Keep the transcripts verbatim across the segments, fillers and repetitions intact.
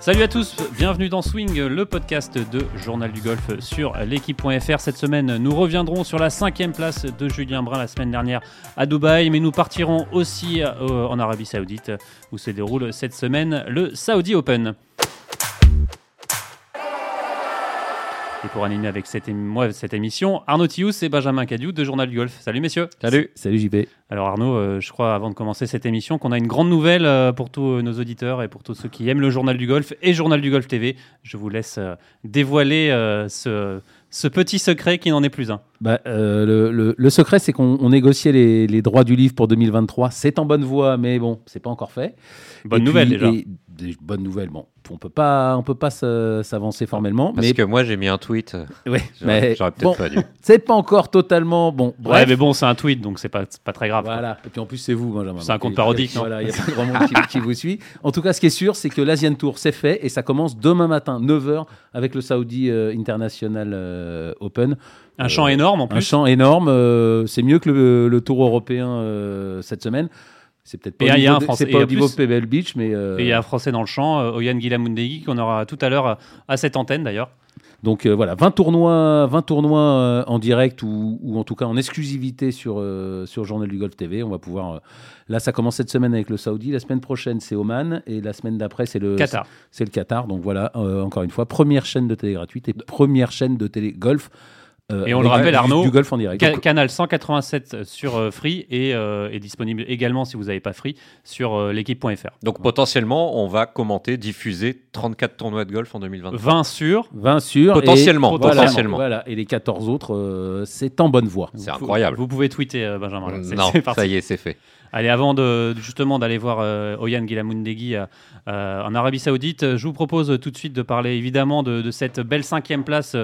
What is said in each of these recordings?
Salut à tous, bienvenue dans Swing, le podcast de Journal du Golf sur l'équipe.fr. Cette semaine, nous reviendrons sur la cinquième place de Julien Brun la semaine dernière à Dubaï, mais nous partirons aussi en Arabie Saoudite où se déroule cette semaine le Saudi Open. Et pour animer avec cette, émi- moi, cette émission, Arnaud Thius et Benjamin Cadiou de Journal du Golf. Salut messieurs. Salut. Salut J P. Alors Arnaud, euh, je crois avant de commencer cette émission qu'on a une grande nouvelle euh, pour tous euh, nos auditeurs et pour tous ceux qui aiment le Journal du Golf et Journal du Golf T V. Je vous laisse euh, dévoiler euh, ce, ce petit secret qui n'en est plus un. Bah, euh, le, le, le secret, c'est qu'on on négociait les, les droits du livre pour deux mille vingt-trois. C'est en bonne voie, mais bon, c'est pas encore fait. Bonne et nouvelle puis, déjà. Et, Des bonnes nouvelles, bon, on peut pas, on peut pas s'avancer formellement. Parce mais... que moi j'ai mis un tweet. Ouais, j'aurais, mais j'aurais peut-être bon, pas dû. C'est pas encore totalement bon. Bref. Ouais, mais bon, c'est un tweet, donc c'est pas, c'est pas très grave. Voilà. Quoi. Et puis en plus c'est vous, Benjamin. C'est un compte parodique. Non voilà, il y a pas grand monde qui, qui vous suit. En tout cas, ce qui est sûr, c'est que l'Asian Tour c'est fait et ça commence demain matin, neuf heures, avec le Saudi euh, International euh, Open. Un euh, champ énorme en plus. Un champ énorme. Euh, c'est mieux que le, le Tour européen euh, cette semaine. C'est peut-être pas et au niveau, de, pas au niveau plus, Pebble Beach, mais... Euh... Et il y a un Français dans le champ, Oihan Guillamoundeguy, qu'on aura tout à l'heure à cette antenne d'ailleurs. Donc euh, voilà, vingt tournois, vingt tournois euh, en direct ou, ou en tout cas en exclusivité sur, euh, sur Journal du Golf T V. On va pouvoir... Euh... Là, ça commence cette semaine avec le Saoudi. La semaine prochaine, c'est Oman. Et la semaine d'après, c'est le Qatar. C'est, c'est le Qatar. Donc voilà, euh, encore une fois, première chaîne de télé gratuite et première chaîne de télé golf. Euh, et on le rappelle, Arnaud, du golf en direct. Ca- canal cent quatre-vingt-sept sur euh, Free et euh, est disponible également, si vous n'avez pas Free, sur euh, l'équipe.fr. Donc ouais. Potentiellement, on va commenter, diffuser trente-quatre tournois de golf en deux mille vingt. vingt sur vingt sur Potentiellement. Et, potentiellement. Voilà, voilà. Et les quatorze autres, euh, c'est en bonne voie. C'est vous, incroyable. Vous pouvez tweeter, euh, Benjamin. Là, c'est, non, c'est ça y est, c'est fait. Allez, avant de, justement d'aller voir euh, Oihan Guillamoundeguy euh, euh, en Arabie Saoudite, je vous propose euh, tout de suite de parler évidemment de, de cette belle cinquième place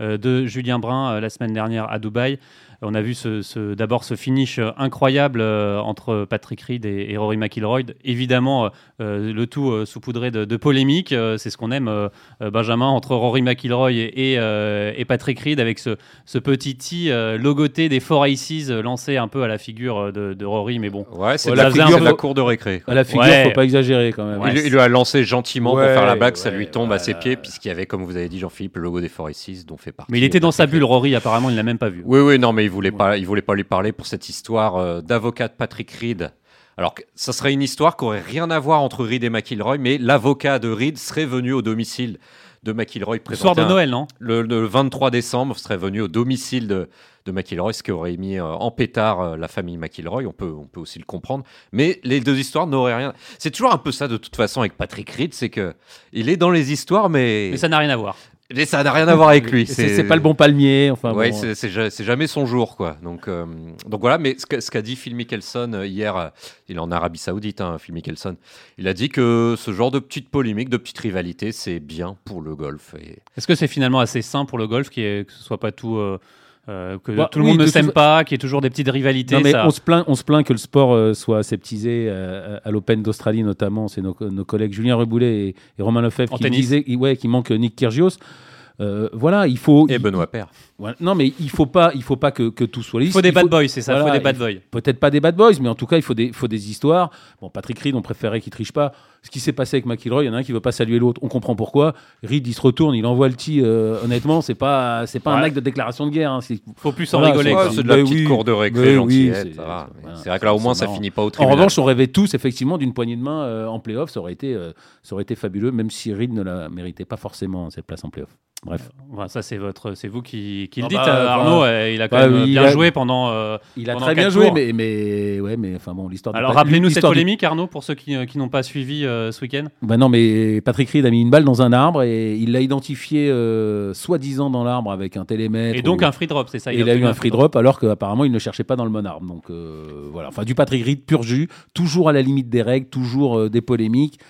euh, de Julien Brun euh, la semaine dernière à Dubaï. On a vu ce, ce, d'abord ce finish incroyable euh, entre Patrick Reed et, et Rory McIlroy. Évidemment, euh, le tout euh, saupoudré de, de polémiques. Euh, c'est ce qu'on aime, euh, Benjamin, entre Rory McIlroy et, et, euh, et Patrick Reed, avec ce, ce petit tee euh, logoté des Four Aces euh, lancé un peu à la figure de, de Rory. Mais bon, ouais, c'est, ouais, de la, figure, peu... c'est de la cour de récré. Quoi. À la figure, il ouais. ne faut pas exagérer quand même. Ouais, il, il lui a lancé gentiment ouais, pour faire la blague. Ouais, ça lui tombe voilà. à ses pieds, puisqu'il y avait, comme vous avez dit, Jean-Philippe, le logo des Four Aces dont fait partie. Mais il était dans sa bulle, Rory, apparemment, il ne l'a même pas vu. Oui, oui, non, mais il voulait ouais. pas, il voulait pas lui parler pour cette histoire euh, d'avocat de Patrick Reed. Alors que ça serait une histoire qui aurait rien à voir entre Reed et McIlroy, mais l'avocat de Reed serait venu au domicile de McIlroy. Le soir de un, Noël, non le, le vingt-trois décembre, serait venu au domicile de, de McIlroy, ce qui aurait mis euh, en pétard euh, la famille McIlroy. On peut, on peut aussi le comprendre. Mais les deux histoires n'auraient rien... C'est toujours un peu ça, de toute façon, avec Patrick Reed, c'est qu'il est dans les histoires, mais... Mais ça n'a rien à voir. Mais ça n'a rien à voir avec lui. C'est, c'est, c'est pas le bon palmier. Enfin, ouais, bon... C'est, c'est, c'est jamais son jour, quoi. Donc, euh, donc voilà. Mais ce, que, ce qu'a dit Phil Mickelson hier, euh, il est en Arabie Saoudite, hein, Phil Mickelson. Il a dit que ce genre de petite polémique, de petite rivalité, c'est bien pour le golf. Et... Est-ce que c'est finalement assez sain pour le golf, que ce soit pas tout. Euh... Euh, que bah, tout le oui, monde ne s'aime tout... pas, qu'il y ait toujours des petites rivalités. Non, mais ça... on, se plaint, on se plaint que le sport euh, soit aseptisé euh, à l'Open d'Australie notamment. C'est nos, nos collègues Julien Reboulet et, et Romain Lefebvre en qui tennis. disaient ouais, qu'il manque Nick Kyrgios. Euh, voilà, il faut... Et il... Benoît Paire. Voilà. Non, mais il ne faut pas, il faut pas que, que tout soit lisse. Il faut des il faut... bad boys, c'est ça, voilà, il faut des bad boys. Peut-être pas des bad boys, mais en tout cas, il faut des, faut des histoires. Bon, Patrick Reed, on préférait qu'il ne triche pas. Ce qui s'est passé avec McIlroy, il y en a un qui ne veut pas saluer l'autre. On comprend pourquoi. Reed, il se retourne, il envoie le tee. Euh, honnêtement, ce n'est pas, c'est pas ouais. un acte de déclaration de guerre. Hein. Il faut plus s'en voilà, rigoler. C'est, ouais, c'est de la mais petite oui, cour de récré gentillette. Oui, c'est, c'est, voilà. c'est vrai que là, au moins, ça ne finit pas au tribunal. En revanche, on rêvait tous, effectivement, d'une poignée de main euh, en play-off. Ça aurait, été, euh, ça aurait été fabuleux, même si Reed ne la méritait pas forcément, cette place en play-off. Bref. Voilà, ça, c'est, votre, c'est vous qui, qui ah le dites. Bah, Arnaud, euh, il a quand bah, même oui, bien a, joué pendant euh, Il a pendant très bien joué, mais, mais, ouais, mais enfin bon, l'histoire... Alors, rappelez-nous cette polémique, Arnaud, pour ceux qui n'ont pas suivi... ce week-end ? Ben non, mais Patrick Reed a mis une balle dans un arbre et il l'a identifié euh, soi-disant dans l'arbre avec un télémètre. Et donc ou... un free drop, c'est ça. Il, il a eu un free drop, drop alors qu'apparemment il ne cherchait pas dans le bon arbre. Donc euh, voilà, enfin du Patrick Reed pur jus, toujours à la limite des règles, toujours euh, des polémiques.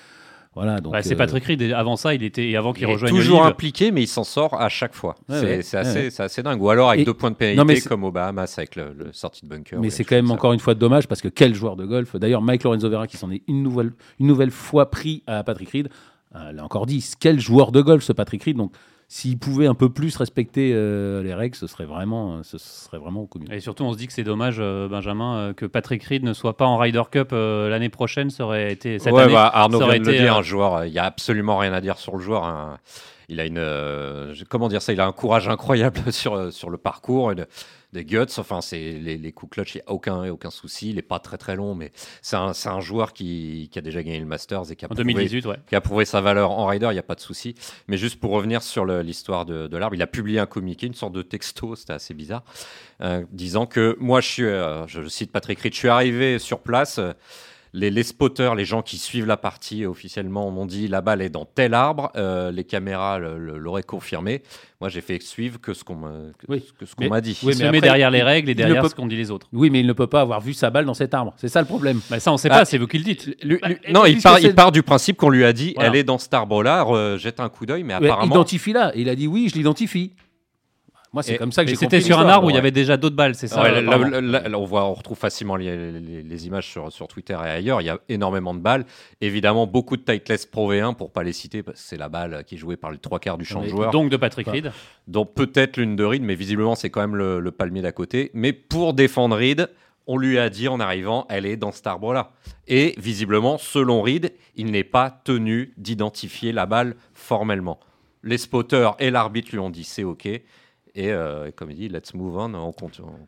Voilà, donc, bah, c'est Patrick Reed, et avant ça, il était et avant qu'il il rejoigne le toujours L I V. Impliqué, mais il s'en sort à chaque fois. Ouais, c'est, ouais, c'est, assez, ouais. c'est assez dingue. Ou alors avec et, deux points de pénalité non, comme au Bahamas avec le, le sortie de bunker. Mais c'est quand même encore ça. Une fois dommage parce que quel joueur de golf. D'ailleurs, Mike Lorenzo-Vera qui s'en est une nouvelle, une nouvelle fois pris à Patrick Reed, euh, l'a encore dit, quel joueur de golf ce Patrick Reed. Donc S'ils pouvaient un peu plus respecter euh, les règles, ce serait vraiment, ce serait vraiment au commun. Et surtout, on se dit que c'est dommage, euh, Benjamin, euh, que Patrick Reed ne soit pas en Ryder Cup euh, l'année prochaine. Ça aurait été cette ouais, année. Bah, Arnaud vient de été, le dire, euh... un joueur, il euh, y a absolument rien à dire sur le joueur. Hein. Il a une, euh, comment dire ça, il a un courage incroyable sur euh, sur le parcours. Une, des guts, enfin c'est les, les coups clutch, il n'y a aucun, aucun souci, il n'est pas très très long, mais c'est un, c'est un joueur qui, qui a déjà gagné le Masters et qui a, prouvé, deux mille dix-huit, ouais. qui a prouvé sa valeur en Ryder, il n'y a pas de souci. Mais juste pour revenir sur le, l'histoire de, de l'arbre, il a publié un communiqué, une sorte de texto, c'était assez bizarre, euh, disant que moi je suis, euh, je cite Patrick Reed, je suis arrivé sur place, euh, Les, les spotters, les gens qui suivent la partie officiellement m'ont dit la balle est dans tel arbre, euh, les caméras le, le, l'auraient confirmé. Moi, j'ai fait suivre que ce qu'on m'a, que, oui. que ce qu'on mais, m'a dit. Oui, mais, mais après, derrière les règles et derrière peut... ce qu'on dit les autres. Oui, mais il ne peut pas avoir vu sa balle dans cet arbre. C'est ça le problème. Bah, ça, on ne sait bah, pas, c'est vous qui le dites. Lui, bah, lui, non, il part, il part du principe qu'on lui a dit voilà. Elle est dans cet arbre-là, jette un coup d'œil, mais ouais, apparemment... Identifie-la. Il a dit oui, je l'identifie. Moi, c'est et, comme ça que j'ai compris. C'était sur un arbre ouais. où il y avait déjà d'autres balles, c'est ça ouais, là, là, là, là, on voit, on retrouve facilement les, les, les images sur, sur Twitter et ailleurs. Il y a énormément de balles. Évidemment, beaucoup de Titleist provéens, pour ne pas les citer, parce que c'est la balle qui est jouée par le trois quarts du champ de joueurs. Donc de Patrick Reed. Donc peut-être l'une de Reed, mais visiblement, c'est quand même le, le palmier d'à côté. Mais pour défendre Reed, on lui a dit en arrivant, elle est dans cet arbre-là. Et visiblement, selon Reed, il n'est pas tenu d'identifier la balle formellement. Les spotters et l'arbitre lui ont dit c'est OK. Et euh, comme il dit, let's move on, on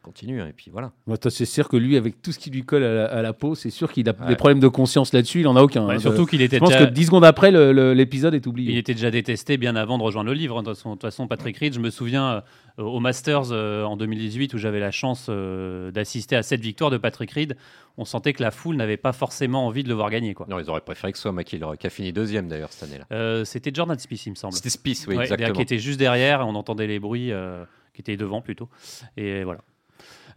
continue. Et puis voilà. C'est sûr que lui, avec tout ce qui lui colle à la, à la peau, c'est sûr qu'il a ouais. des problèmes de conscience là-dessus. Il n'en a aucun. Ouais, hein, surtout de... qu'il était Je déjà... pense que dix secondes après, le, le, l'épisode est oublié. Il était déjà détesté bien avant de rejoindre le livre. De toute façon, Patrick Reed, je me souviens euh, au Masters euh, en deux mille dix-huit où j'avais la chance euh, d'assister à cette victoire de Patrick Reed. On sentait que la foule n'avait pas forcément envie de le voir gagner. Quoi. Non, ils auraient préféré que ce soit McIlroy, qui a fini deuxième d'ailleurs cette année-là. Euh, c'était Jordan Spieth, il me semble. C'était Spieth, oui, ouais, exactement. Qui était juste derrière, on entendait les bruits, euh, qui étaient devant plutôt. Et voilà.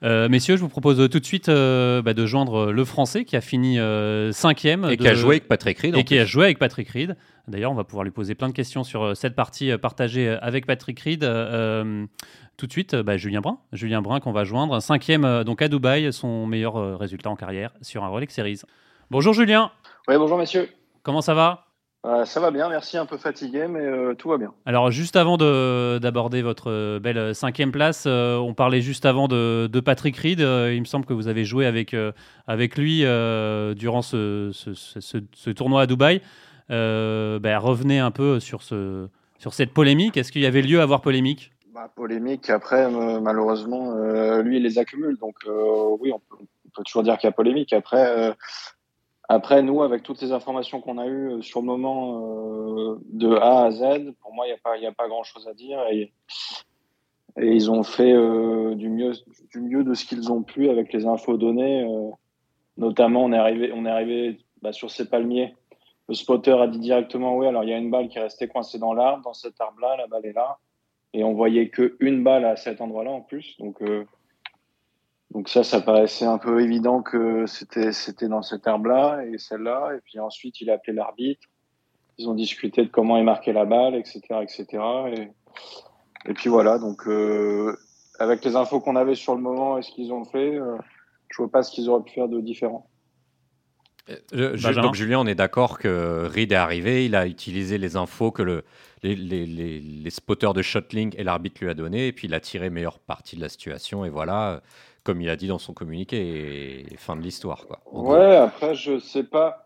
Euh, messieurs, je vous propose tout de suite euh, bah, de joindre le Français qui a fini euh, cinquième. Et de... qui a joué avec Patrick Reed. Et qui a joué avec Patrick Reed. D'ailleurs, on va pouvoir lui poser plein de questions sur euh, cette partie euh, partagée avec Patrick Reed. Euh, tout de suite, euh, bah, Julien Brun. Julien Brun qu'on va joindre. Cinquième euh, donc à Dubaï, son meilleur euh, résultat en carrière sur un Rolex Series. Bonjour Julien. Oui, bonjour messieurs. Comment ça va ? Euh, ça va bien, merci, un peu fatigué, mais euh, tout va bien. Alors, juste avant de, d'aborder votre belle cinquième place, euh, on parlait juste avant de, de Patrick Reed. Euh, il me semble que vous avez joué avec, euh, avec lui euh, durant ce, ce, ce, ce tournoi à Dubaï. Euh, bah, revenez un peu sur, ce, sur cette polémique. Est-ce qu'il y avait lieu à avoir polémique ? bah, Polémique, après, euh, malheureusement, euh, lui, il les accumule. Donc, euh, oui, on peut, on peut toujours dire qu'il y a polémique. Après... Euh, Après, nous, avec toutes les informations qu'on a eues sur le moment euh, de A à Z, pour moi, il n'y a pas, il n'y a pas grand-chose à dire. Et, et ils ont fait euh, du mieux, du mieux de ce qu'ils ont pu avec les infos données. Euh, notamment, on est arrivé, on est arrivé bah, sur ces palmiers. Le spotter a dit directement, oui, alors il y a une balle qui est restée coincée dans l'arbre, dans cet arbre-là, la balle est là. Et on voyait qu'une balle à cet endroit-là en plus. Donc... Euh, Donc ça, ça paraissait un peu évident que c'était, c'était dans cet arbre-là et celle-là. Et puis ensuite, il a appelé l'arbitre. Ils ont discuté de comment est marquée la balle, et cetera, et cetera. Et, et puis voilà. Donc euh, avec les infos qu'on avait sur le moment et ce qu'ils ont fait, euh, je ne vois pas ce qu'ils auraient pu faire de différent. Euh, je, donc Julien, on est d'accord que Reed est arrivé. Il a utilisé les infos que le, les, les, les, les spotters de Shotling et l'arbitre lui a donné. Et puis il a tiré meilleure partie de la situation. Et voilà. Comme il a dit dans son communiqué, et fin de l'histoire, quoi. Ouais, après, je sais pas.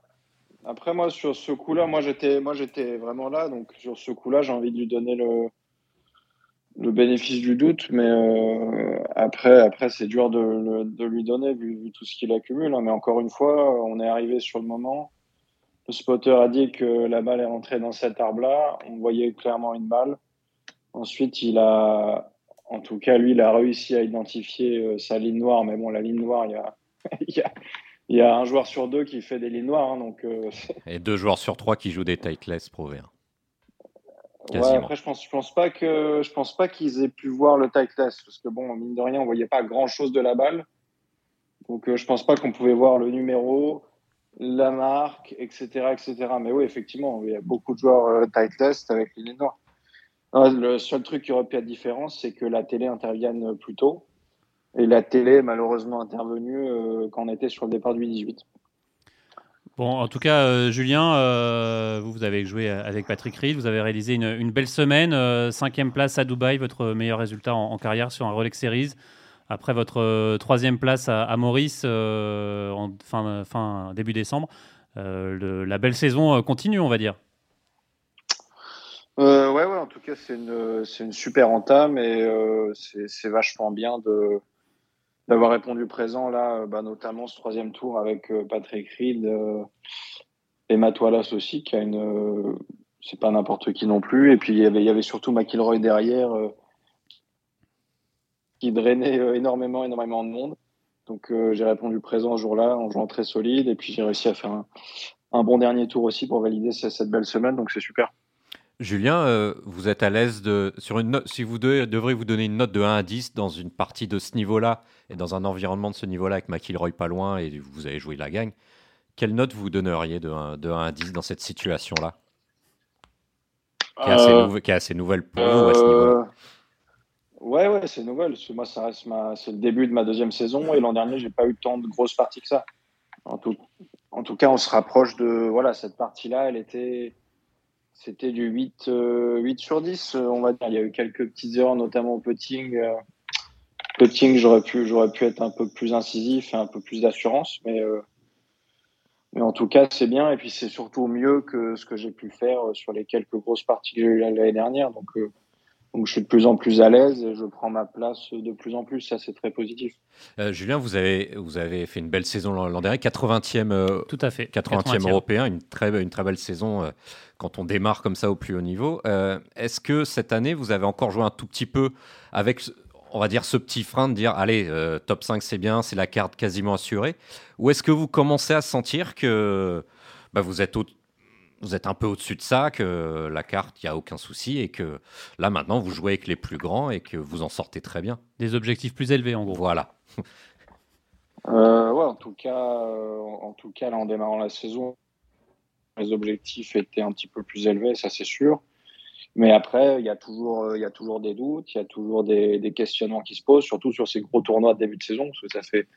Après, moi, sur ce coup-là, moi j'étais, moi, j'étais vraiment là. Donc, sur ce coup-là, j'ai envie de lui donner le, le bénéfice du doute. Mais euh, après, après, c'est dur de, de lui donner, vu, vu tout ce qu'il accumule. Hein. Mais encore une fois, on est arrivé sur le moment. Le spotter a dit que la balle est rentrée dans cet arbre-là. On voyait clairement une balle. Ensuite, il a... En tout cas, lui, il a réussi à identifier euh, sa ligne noire. Mais bon, la ligne noire, il y a, y, a, y a un joueur sur deux qui fait des lignes noires. Hein, donc, euh, et deux joueurs sur trois qui jouent des Titleist provéens. Hein. Ouais, après, je pense, je pense pas que, je pense pas qu'ils aient pu voir le Titleist. Parce que bon, mine de rien, on voyait pas grand-chose de la balle. Donc, euh, je pense pas qu'on pouvait voir le numéro, la marque, et cetera, et cetera. Mais oui, effectivement, il y a beaucoup de joueurs euh, Titleist avec les lignes noires. Le seul truc qui aurait pu être différent, c'est que la télé intervienne plus tôt. Et la télé est malheureusement intervenue euh, quand on était sur le départ du dix-huit. Bon, en tout cas, euh, Julien, euh, vous, vous avez joué avec Patrick Reed, vous avez réalisé une, une belle semaine, euh, cinquième place à Dubaï, votre meilleur résultat en, en carrière sur un Rolex Series. Après votre euh, troisième place à, à Maurice, euh, en fin, fin début décembre, euh, le, la belle saison continue, on va dire. Euh, ouais, ouais, en tout cas, c'est une, c'est une super entame et euh, c'est, c'est vachement bien de... d'avoir répondu présent là, bah, notamment ce troisième tour avec euh, Patrick Reed euh, et Matt Wallace aussi, qui a une, euh, c'est pas n'importe qui non plus. Et puis il y avait, il y avait surtout McIlroy derrière, euh, qui drainait euh, énormément, énormément de monde. Donc euh, j'ai répondu présent ce jour-là en jouant très solide. Et puis j'ai réussi à faire un, un bon dernier tour aussi pour valider cette, cette belle semaine. Donc c'est super. Julien, euh, vous êtes à l'aise de, sur une note, si vous de, devrez vous donner une note de un à dix dans une partie de ce niveau-là et dans un environnement de ce niveau-là avec McIlroy pas loin et vous avez joué la gagne, quelle note vous donneriez de un à dix dans cette situation-là qui est, euh, assez, nou- qui est assez nouvelle pour euh, vous à ce niveau-là? Ouais, ouais, c'est nouvelle. Moi, ça reste ma, c'est le début de ma deuxième saison et l'an dernier, j'ai pas eu tant de grosses parties que ça. En tout, en tout cas, on se rapproche de... Voilà, cette partie-là, elle était... C'était du huit sur dix, on va dire. Il y a eu quelques petites erreurs, notamment au putting. Euh, putting, j'aurais pu, j'aurais pu être un peu plus incisif et un peu plus d'assurance. Mais, euh, mais en tout cas, c'est bien. Et puis, c'est surtout mieux que ce que j'ai pu faire sur les quelques grosses parties que j'ai eues l'année dernière. Donc, euh, donc, je suis de plus en plus à l'aise et je prends ma place de plus en plus. Ça, c'est très positif. Euh, Julien, vous avez, vous avez fait une belle saison l'an dernier, quatre-vingtième, euh, Tout à fait. quatre-vingtième, quatre-vingtième européen, une très, une très belle saison euh, quand on démarre comme ça au plus haut niveau. Euh, est-ce que cette année, vous avez encore joué un tout petit peu avec, on va dire, ce petit frein de dire, allez, euh, top cinq, c'est bien, c'est la carte quasiment assurée? Ou est-ce que vous commencez à sentir que bah, vous êtes au... vous êtes un peu au-dessus de ça, que la carte, il n'y a aucun souci et que là, maintenant, vous jouez avec les plus grands et que vous en sortez très bien. Des objectifs plus élevés, en gros. Voilà. euh, ouais, en tout cas, euh, en tout cas là, en démarrant la saison, les objectifs étaient un petit peu plus élevés, ça, c'est sûr. Mais après, il y a toujours, euh, il y a toujours des doutes, il y a toujours des, des questionnements qui se posent, surtout sur ces gros tournois de début de saison, parce que ça fait...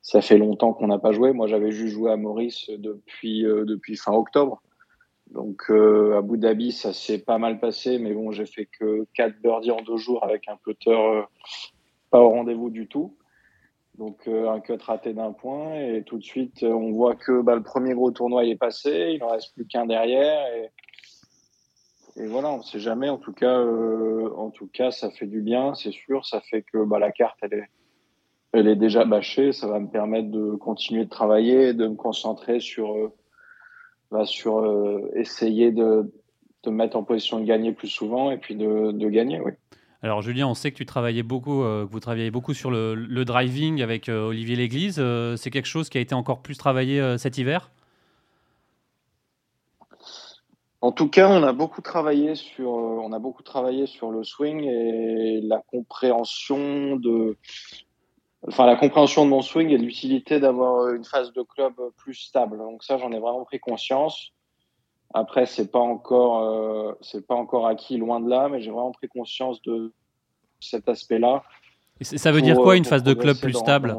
ça fait longtemps qu'on n'a pas joué. Moi, j'avais juste joué à Maurice depuis, euh, depuis fin octobre. Donc, euh, à Abu Dhabi, ça s'est pas mal passé, mais bon, j'ai fait que quatre birdies en deux jours avec un putter euh, pas au rendez-vous du tout. Donc, euh, un cut raté d'un point, et tout de suite, on voit que bah, le premier gros tournoi est passé, il en reste plus qu'un derrière, et, et voilà, on ne sait jamais. En tout cas, euh, en tout cas, ça fait du bien, c'est sûr. Ça fait que bah, la carte, elle est, elle est déjà bâchée. Ça va me permettre de continuer de travailler, de me concentrer sur euh, Bah sur euh, essayer de te mettre en position de gagner plus souvent et puis de, de gagner, oui. Alors Julien, on sait que tu travaillais beaucoup, euh, que vous travaillez beaucoup sur le, le driving avec euh, Olivier Léglise. Euh, c'est quelque chose qui a été encore plus travaillé euh, cet hiver? En tout cas, on a beaucoup travaillé sur, euh, on a beaucoup travaillé sur le swing et la compréhension de, enfin la compréhension de mon swing et de l'utilité d'avoir une phase de club plus stable. Donc ça, j'en ai vraiment pris conscience. Après, c'est pas encore, euh, c'est pas encore acquis, loin de là, mais j'ai vraiment pris conscience de cet aspect-là. Et ça veut pour, dire quoi, une phase de club plus stable?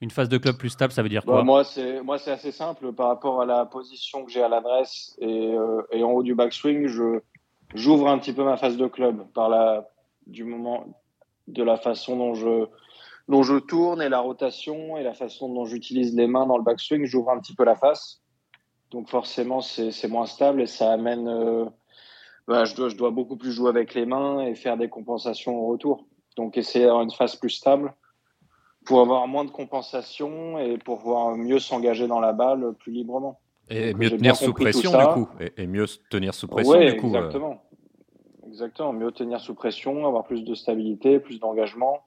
Une phase de club plus stable, ça veut dire quoi? Bah, moi, c'est, moi, c'est assez simple par rapport à la position que j'ai à l'adresse et, euh, et en haut du backswing, je j'ouvre un petit peu ma phase de club par la, du moment, de la façon dont je dont je tourne et la rotation et la façon dont j'utilise les mains dans le backswing, j'ouvre un petit peu la face. Donc forcément, c'est, c'est moins stable et ça amène... Euh, bah, je, dois, je dois beaucoup plus jouer avec les mains et faire des compensations au retour. Donc essayer d'avoir une phase plus stable pour avoir moins de compensations et pour pouvoir mieux s'engager dans la balle plus librement. Et, Donc, mieux, tenir sous pression, du coup. Et, et mieux tenir sous pression, ouais, du coup. Oui, exactement. Euh... exactement. Mieux tenir sous pression, avoir plus de stabilité, plus d'engagement.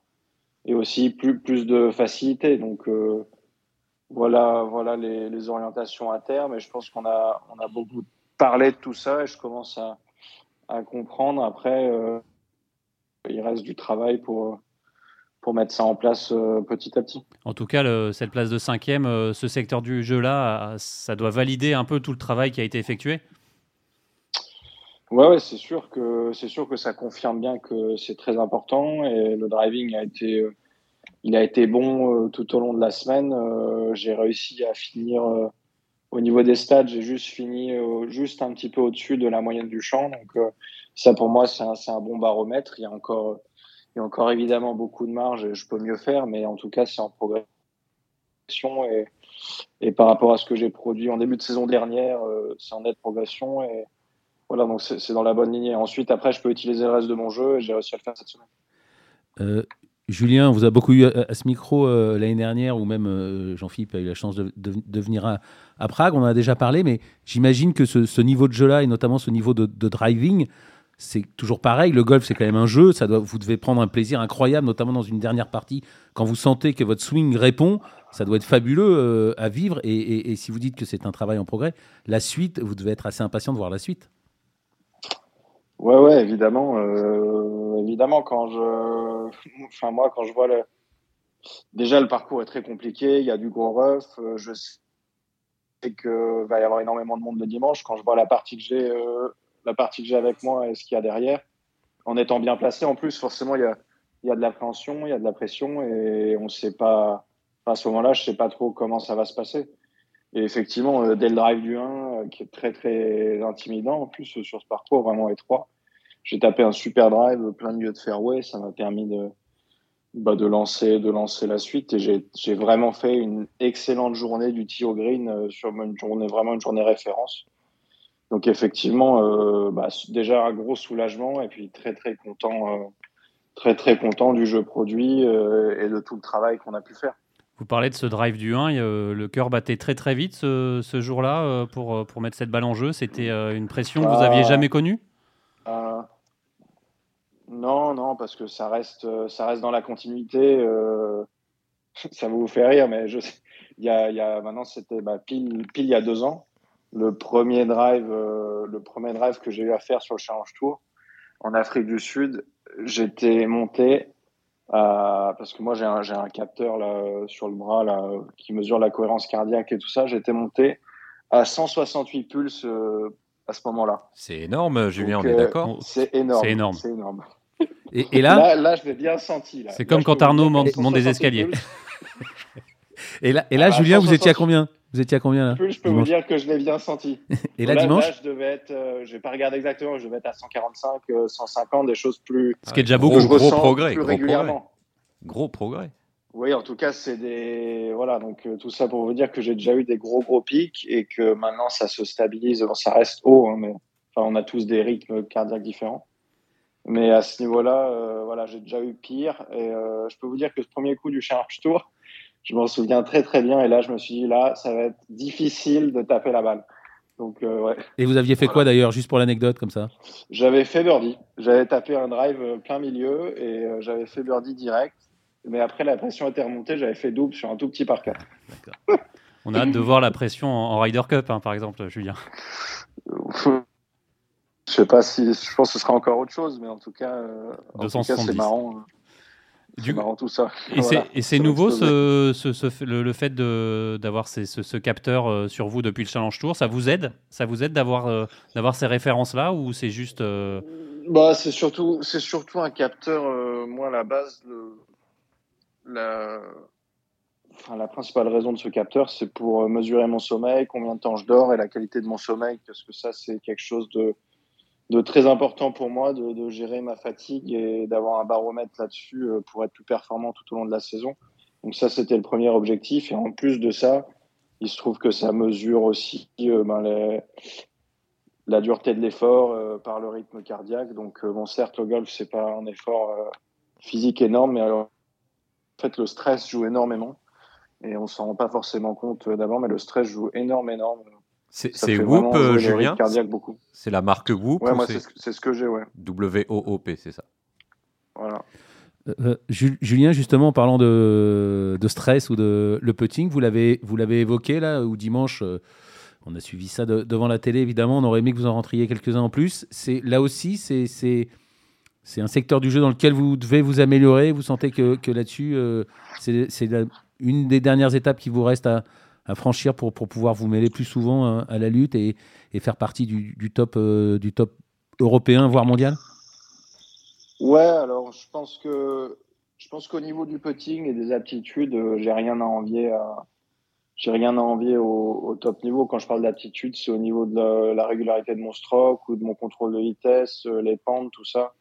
Et aussi plus, plus de facilité. Donc euh, voilà, voilà les, les orientations à terme. Et je pense qu'on a, on a beaucoup parlé de tout ça et je commence à, à comprendre. Après, euh, il reste du travail pour, pour mettre ça en place euh, petit à petit. En tout cas, le, cette place de cinquième, euh, ce secteur du jeu-là, ça doit valider un peu tout le travail qui a été effectué. Ouais, ouais, c'est sûr que c'est sûr que ça confirme bien que c'est très important et le driving a été, euh, il a été bon euh, tout au long de la semaine. Euh, j'ai réussi à finir euh, Au niveau des stats, j'ai juste fini euh, juste un petit peu au-dessus de la moyenne du champ. Donc euh, ça, pour moi, c'est un, c'est un bon baromètre. Il y a encore, il y a encore évidemment beaucoup de marge et je peux mieux faire, mais en tout cas, c'est en progression. Et, et par rapport à ce que j'ai produit en début de saison dernière, euh, c'est en nette progression. Et voilà, donc c'est, c'est dans la bonne lignée. Ensuite, après, je peux utiliser le reste de mon jeu et j'ai réussi à le faire cette semaine. Euh... Julien, on vous a beaucoup eu à ce micro euh, l'année dernière, ou même euh, Jean-Philippe a eu la chance de, de, de venir à, à Prague, on en a déjà parlé, mais j'imagine que ce, ce niveau de jeu-là, et notamment ce niveau de, de driving, c'est toujours pareil, le golf c'est quand même un jeu, ça doit, vous devez prendre un plaisir incroyable, notamment dans une dernière partie, quand vous sentez que votre swing répond, ça doit être fabuleux euh, à vivre, et, et, et si vous dites que c'est un travail en progrès, la suite, vous devez être assez impatient de voir la suite. Ouais, ouais, évidemment, euh, évidemment, quand je, enfin, moi, quand je vois le, déjà, le parcours est très compliqué, il y a du gros rough, euh, je sais que va y avoir énormément de monde le dimanche, quand je vois la partie que j'ai, euh, la partie que j'ai avec moi et ce qu'il y a derrière, en étant bien placé, en plus, forcément, il y a, il y a de l'appréhension, il y a de la pression et on sait pas, à ce moment-là, je sais pas trop comment ça va se passer. Et effectivement, euh, dès le drive du un, euh, qui est très, très intimidant, en plus, euh, sur ce parcours vraiment étroit, j'ai tapé un super drive, euh, plein milieu de fairway, ça m'a permis de, bah, de, lancer, de lancer la suite. Et j'ai, j'ai vraiment fait une excellente journée du tee au green, euh, sur une journée, vraiment une journée référence. Donc effectivement, euh, bah, déjà un gros soulagement et puis très, très content, euh, très, très content du jeu produit euh, et de tout le travail qu'on a pu faire. Vous parlez de ce drive du un, euh, le cœur battait très très vite ce, ce jour-là euh, pour, pour mettre cette balle en jeu. C'était euh, une pression que vous n'aviez euh, jamais connue euh, Non, non, parce que ça reste, ça reste dans la continuité. Euh, ça vous fait rire, mais je, y a, y a, maintenant c'était bah, pile, pile il y a deux ans. Le premier, drive, euh, le premier drive que j'ai eu à faire sur le Challenge Tour en Afrique du Sud, j'étais monté. Euh, parce que moi j'ai un, j'ai un capteur là, sur le bras là, qui mesure la cohérence cardiaque et tout ça, j'étais monté à cent soixante-huit pulses euh, à ce moment-là. C'est énorme, Julien. Donc, on est d'accord, c'est énorme, c'est énorme. C'est énorme. Et, et là, là, là je l'ai bien senti là. C'est là, comme quand Arnaud monte, monte des escaliers. et là, et là ah, Julien, vous étiez à combien Vous étiez à combien là plus, Je peux dimanche. vous dire que je l'ai bien senti. Et là, là dimanche là, je devais être, euh, je n'ai pas regardé exactement, je devais être à cent quarante-cinq, euh, cent cinquante, des choses plus. Ce qui est déjà beaucoup, gros progrès. Plus gros régulièrement. Progrès. Gros progrès. Oui, en tout cas, c'est des. Voilà, donc euh, tout ça pour vous dire que j'ai déjà eu des gros, gros pics et que maintenant ça se stabilise. Bon, ça reste haut, hein, mais enfin, on a tous des rythmes cardiaques différents. Mais à ce niveau-là, euh, voilà, j'ai déjà eu pire. Et euh, je peux vous dire que ce premier coup du Challenge Tour, je m'en souviens très très bien et là je me suis dit là ça va être difficile de taper la balle. Donc euh, ouais. Et vous aviez fait voilà. quoi d'ailleurs, juste pour l'anecdote comme ça ? J'avais fait birdie, j'avais tapé un drive plein milieu et euh, j'avais fait birdie direct. Mais après la pression était remontée, j'avais fait double sur un tout petit par quatre. D'accord. On a hâte de voir la pression en, en Ryder Cup hein, par exemple, Julien. Je sais pas si, je pense que ce sera encore autre chose, mais en tout cas, euh, en tout cas c'est marrant. Du... Marrant, tout ça. Et, voilà. c'est, et c'est, c'est nouveau ce, ce, ce, le, le fait de, d'avoir ces, ce, ce capteur euh, sur vous depuis le Challenge Tour, ça vous aide ça vous aide d'avoir, euh, d'avoir ces références-là ou c'est juste euh... bah, c'est, surtout, c'est surtout un capteur, euh, moi à la base, le, la, enfin, la principale raison de ce capteur, c'est pour mesurer mon sommeil, combien de temps je dors et la qualité de mon sommeil, parce que ça c'est quelque chose de... de très important pour moi, de, de gérer ma fatigue et d'avoir un baromètre là-dessus pour être plus performant tout au long de la saison. Donc ça, c'était le premier objectif. Et en plus de ça, il se trouve que ça mesure aussi euh, ben, les, la dureté de l'effort euh, par le rythme cardiaque. Donc euh, bon, certes, le golf, c'est pas un effort euh, physique énorme, mais alors, en fait, le stress joue énormément. Et on s'en rend pas forcément compte euh, d'avant, mais le stress joue énorme, énorme. C'est, c'est Whoop, euh, Julien. C'est la marque Whoop. Ouais, moi, c'est... C'est, ce que, c'est ce que j'ai, ouais. W O O P, c'est ça. Voilà. Euh, Julien, justement, en parlant de, de stress ou de le putting, vous l'avez, vous l'avez évoqué là, ou dimanche, euh, on a suivi ça de, devant la télé, évidemment, on aurait aimé que vous en rentriez quelques-uns en plus. C'est, là aussi, c'est, c'est, c'est un secteur du jeu dans lequel vous devez vous améliorer. Vous sentez que, que là-dessus, euh, c'est, c'est la, une des dernières étapes qui vous reste à... à franchir pour, pour pouvoir vous mêler plus souvent à la lutte et, et faire partie du, du, top, euh, du top européen, voire mondial ? Ouais, alors je pense, que, je pense qu'au niveau du putting et des aptitudes, euh, j'ai rien à envier à, j'ai rien à envier au, au top niveau. Quand je parle d'aptitude, c'est au niveau de la, la régularité de mon stroke ou de mon contrôle de vitesse, les pentes, tout ça.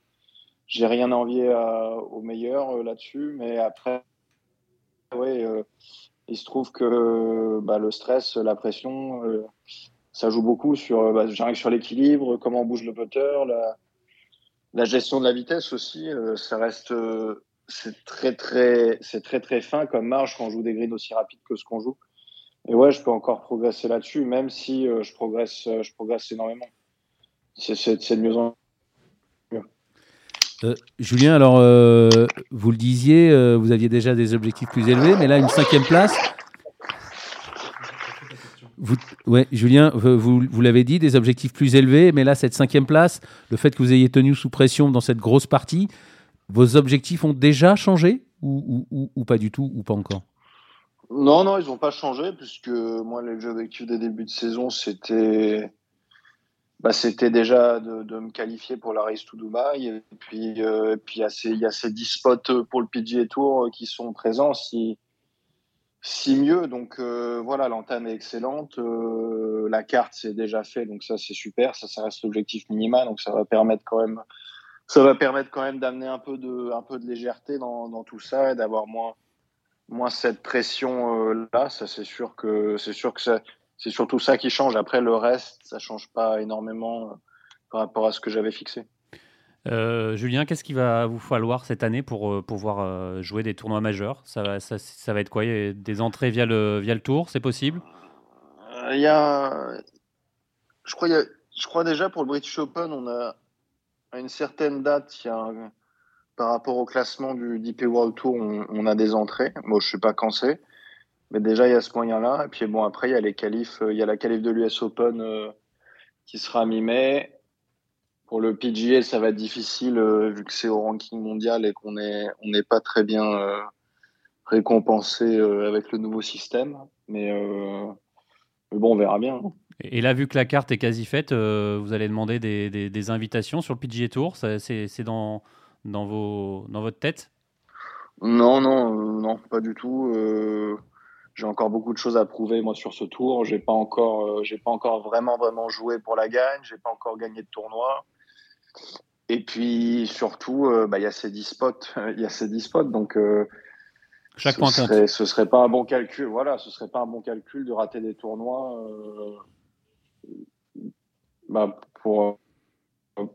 J'ai rien à envier à, aux meilleurs euh, là-dessus. Mais après, ouais, euh, il se trouve que bah, le stress, la pression, euh, ça joue beaucoup sur, bah, j'arrive sur l'équilibre, comment on bouge le putter, la, la gestion de la vitesse aussi. Euh, ça reste, euh, c'est très très, c'est très très fin comme marge quand on joue des greens aussi rapides que ce qu'on joue. Et ouais, je peux encore progresser là-dessus, même si euh, je progresse, euh, je progresse énormément. C'est, c'est, c'est de mieux en mieux. Euh, Julien, alors euh, vous le disiez, euh, vous aviez déjà des objectifs plus élevés, mais là une cinquième place. Vous, ouais, Julien, vous, vous l'avez dit, des objectifs plus élevés, mais là cette cinquième place, le fait que vous ayez tenu sous pression dans cette grosse partie, vos objectifs ont déjà changé ou, ou, ou, ou pas du tout ou pas encore? Non, non, ils n'ont pas changé, puisque moi, les objectifs des débuts de saison, c'était, bah, c'était déjà de, de me qualifier pour la Race to Dubaï. Et puis, euh, et puis il y a ces dix spots pour le P G A Tour qui sont présents, si, si mieux. Donc euh, voilà, l'entame est excellente. Euh, la carte, c'est déjà fait, donc ça, c'est super. Ça, ça reste l'objectif minimal, donc ça va permettre quand même, ça va permettre quand même d'amener un peu de, un peu de légèreté dans, dans tout ça et d'avoir moins... Moi, cette pression euh, là, ça c'est sûr que c'est sûr que ça, c'est surtout ça qui change. Après, le reste, ça change pas énormément euh, par rapport à ce que j'avais fixé. Euh, Julien, qu'est-ce qu'il va vous falloir cette année pour euh, pouvoir euh, jouer des tournois majeurs ? Ça, ça, ça va être quoi ? Des entrées via le via le tour, c'est possible ? Il euh, y a, je crois, y a... je crois déjà pour le British Open, on a à une certaine date, il y a un... Par rapport au classement du D P World Tour, on, on a des entrées. Moi, bon, je ne sais pas quand c'est, mais déjà, il y a ce moyen-là. Et puis, bon, après, il y a les qualifs. Il y a la qualif de l'U S Open euh, qui sera à mi-mai. Pour le P G A, ça va être difficile euh, vu que c'est au ranking mondial et qu'on n'est on n'est pas très bien euh, récompensé euh, avec le nouveau système. Mais, euh, mais bon, on verra bien. Et là, vu que la carte est quasi faite, euh, vous allez demander des, des, des invitations sur le P G A Tour. Ça, c'est, c'est dans... Dans, vos, dans votre tête ? Non, non, euh, non, pas du tout. Euh, j'ai encore beaucoup de choses à prouver, moi, sur ce tour. J'ai pas encore, euh, j'ai pas encore vraiment, vraiment joué pour la gagne. J'ai pas encore gagné de tournoi. Et puis, surtout, euh, bah, y a ces dix spots. Il y a ces dix spots, donc... Euh, Chaque point compte. Ce serait pas un bon calcul. Voilà, ce serait pas un bon calcul de rater des tournois euh, bah, pour,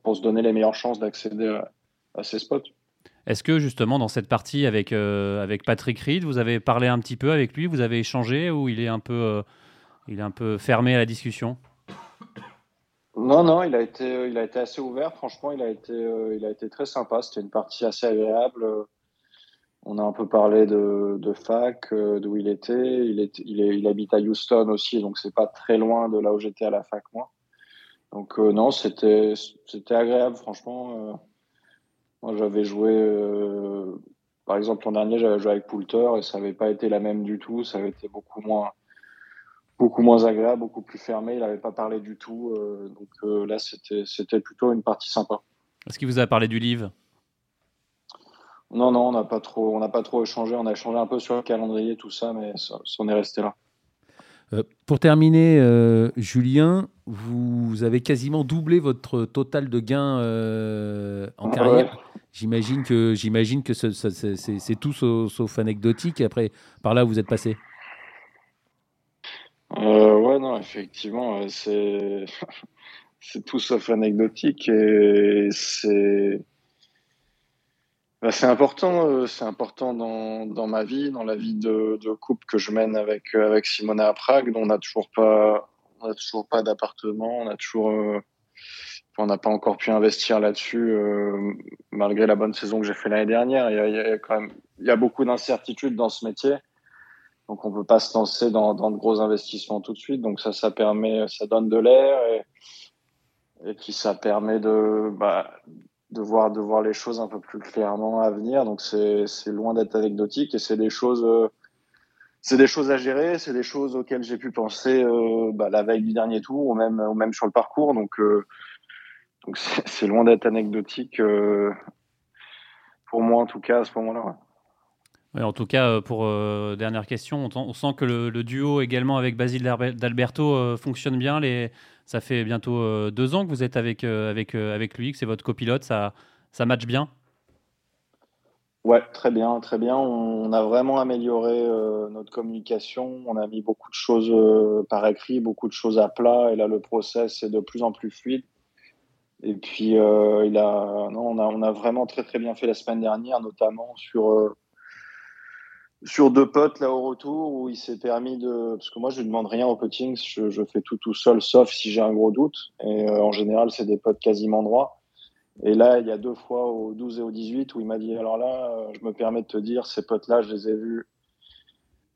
pour se donner les meilleures chances d'accéder à... à ces spots. Est-ce que justement dans cette partie avec, euh, avec Patrick Reed, vous avez parlé un petit peu avec lui, vous avez échangé ou il est un peu, euh, il est un peu fermé à la discussion ? Non, non, il a, été, il a été assez ouvert, franchement, il a été, euh, il a été très sympa, c'était une partie assez agréable. On a un peu parlé de, de fac, euh, d'où il était, il, est, il, est, il habite à Houston aussi, donc c'est pas très loin de là où j'étais à la fac, moi. Donc euh, non, c'était, c'était agréable, franchement. Euh... Moi, j'avais joué, euh, par exemple, l'an dernier, j'avais joué avec Poulter et ça n'avait pas été la même du tout. Ça avait été beaucoup moins, beaucoup moins agréable, beaucoup plus fermé. Il n'avait pas parlé du tout. Euh, donc euh, là, c'était, c'était plutôt une partie sympa. Est-ce qu'il vous a parlé du L I V ? Non, non, on n'a pas trop, on n'a pas trop échangé. On a échangé un peu sur le calendrier, tout ça, mais ça, ça on est resté là. Euh, pour terminer, euh, Julien, vous avez quasiment doublé votre total de gains euh, en ah, carrière. Ouais. J'imagine que, j'imagine que ce, ce, c'est, c'est, c'est tout sauf, sauf anecdotique. Après, par là, vous êtes passé. Euh, ouais, non, effectivement, c'est, c'est tout sauf anecdotique et c'est. Ben c'est important, euh, c'est important dans, dans ma vie, dans la vie de, de couple que je mène avec, euh, avec Simona à Prague. On n'a toujours pas, on n'a toujours pas d'appartement, on n'a toujours, euh, on n'a pas encore pu investir là-dessus euh, malgré la bonne saison que j'ai fait l'année dernière. Il y a, il y a quand même, il y a beaucoup d'incertitudes dans ce métier, donc on peut pas se lancer dans, dans de gros investissements tout de suite. Donc ça, ça permet, ça donne de l'air et, et puis ça permet de, bah, de voir de voir les choses un peu plus clairement à venir, donc c'est c'est loin d'être anecdotique et c'est des choses euh, c'est des choses à gérer, c'est des choses auxquelles j'ai pu penser euh, bah, la veille du dernier tour ou même ou même sur le parcours, donc euh, donc c'est, c'est loin d'être anecdotique euh, pour moi en tout cas à ce moment-là. Ouais. Oui, en tout cas, pour euh, dernière question, on, t- on sent que le, le duo également avec Basile D'Alberto euh, fonctionne bien. Les... Ça fait bientôt euh, deux ans que vous êtes avec, euh, avec, euh, avec lui, que c'est votre copilote, ça, ça matche bien? Ouais, très bien, très bien. On, on a vraiment amélioré euh, notre communication. On a mis beaucoup de choses euh, par écrit, beaucoup de choses à plat. Et là, le process est de plus en plus fluide. Et puis, euh, il a, non, on, a, on a vraiment très, très bien fait la semaine dernière, notamment sur... Euh, Sur deux potes, là, au retour, où il s'est permis de... Parce que moi, je ne demande rien au putting, je, je fais tout tout seul, sauf si j'ai un gros doute. Et euh, en général, c'est des potes quasiment droits. Et là, il y a deux fois, au douze et au dix-huit, où il m'a dit, alors là, euh, je me permets de te dire, ces potes-là, je les ai vus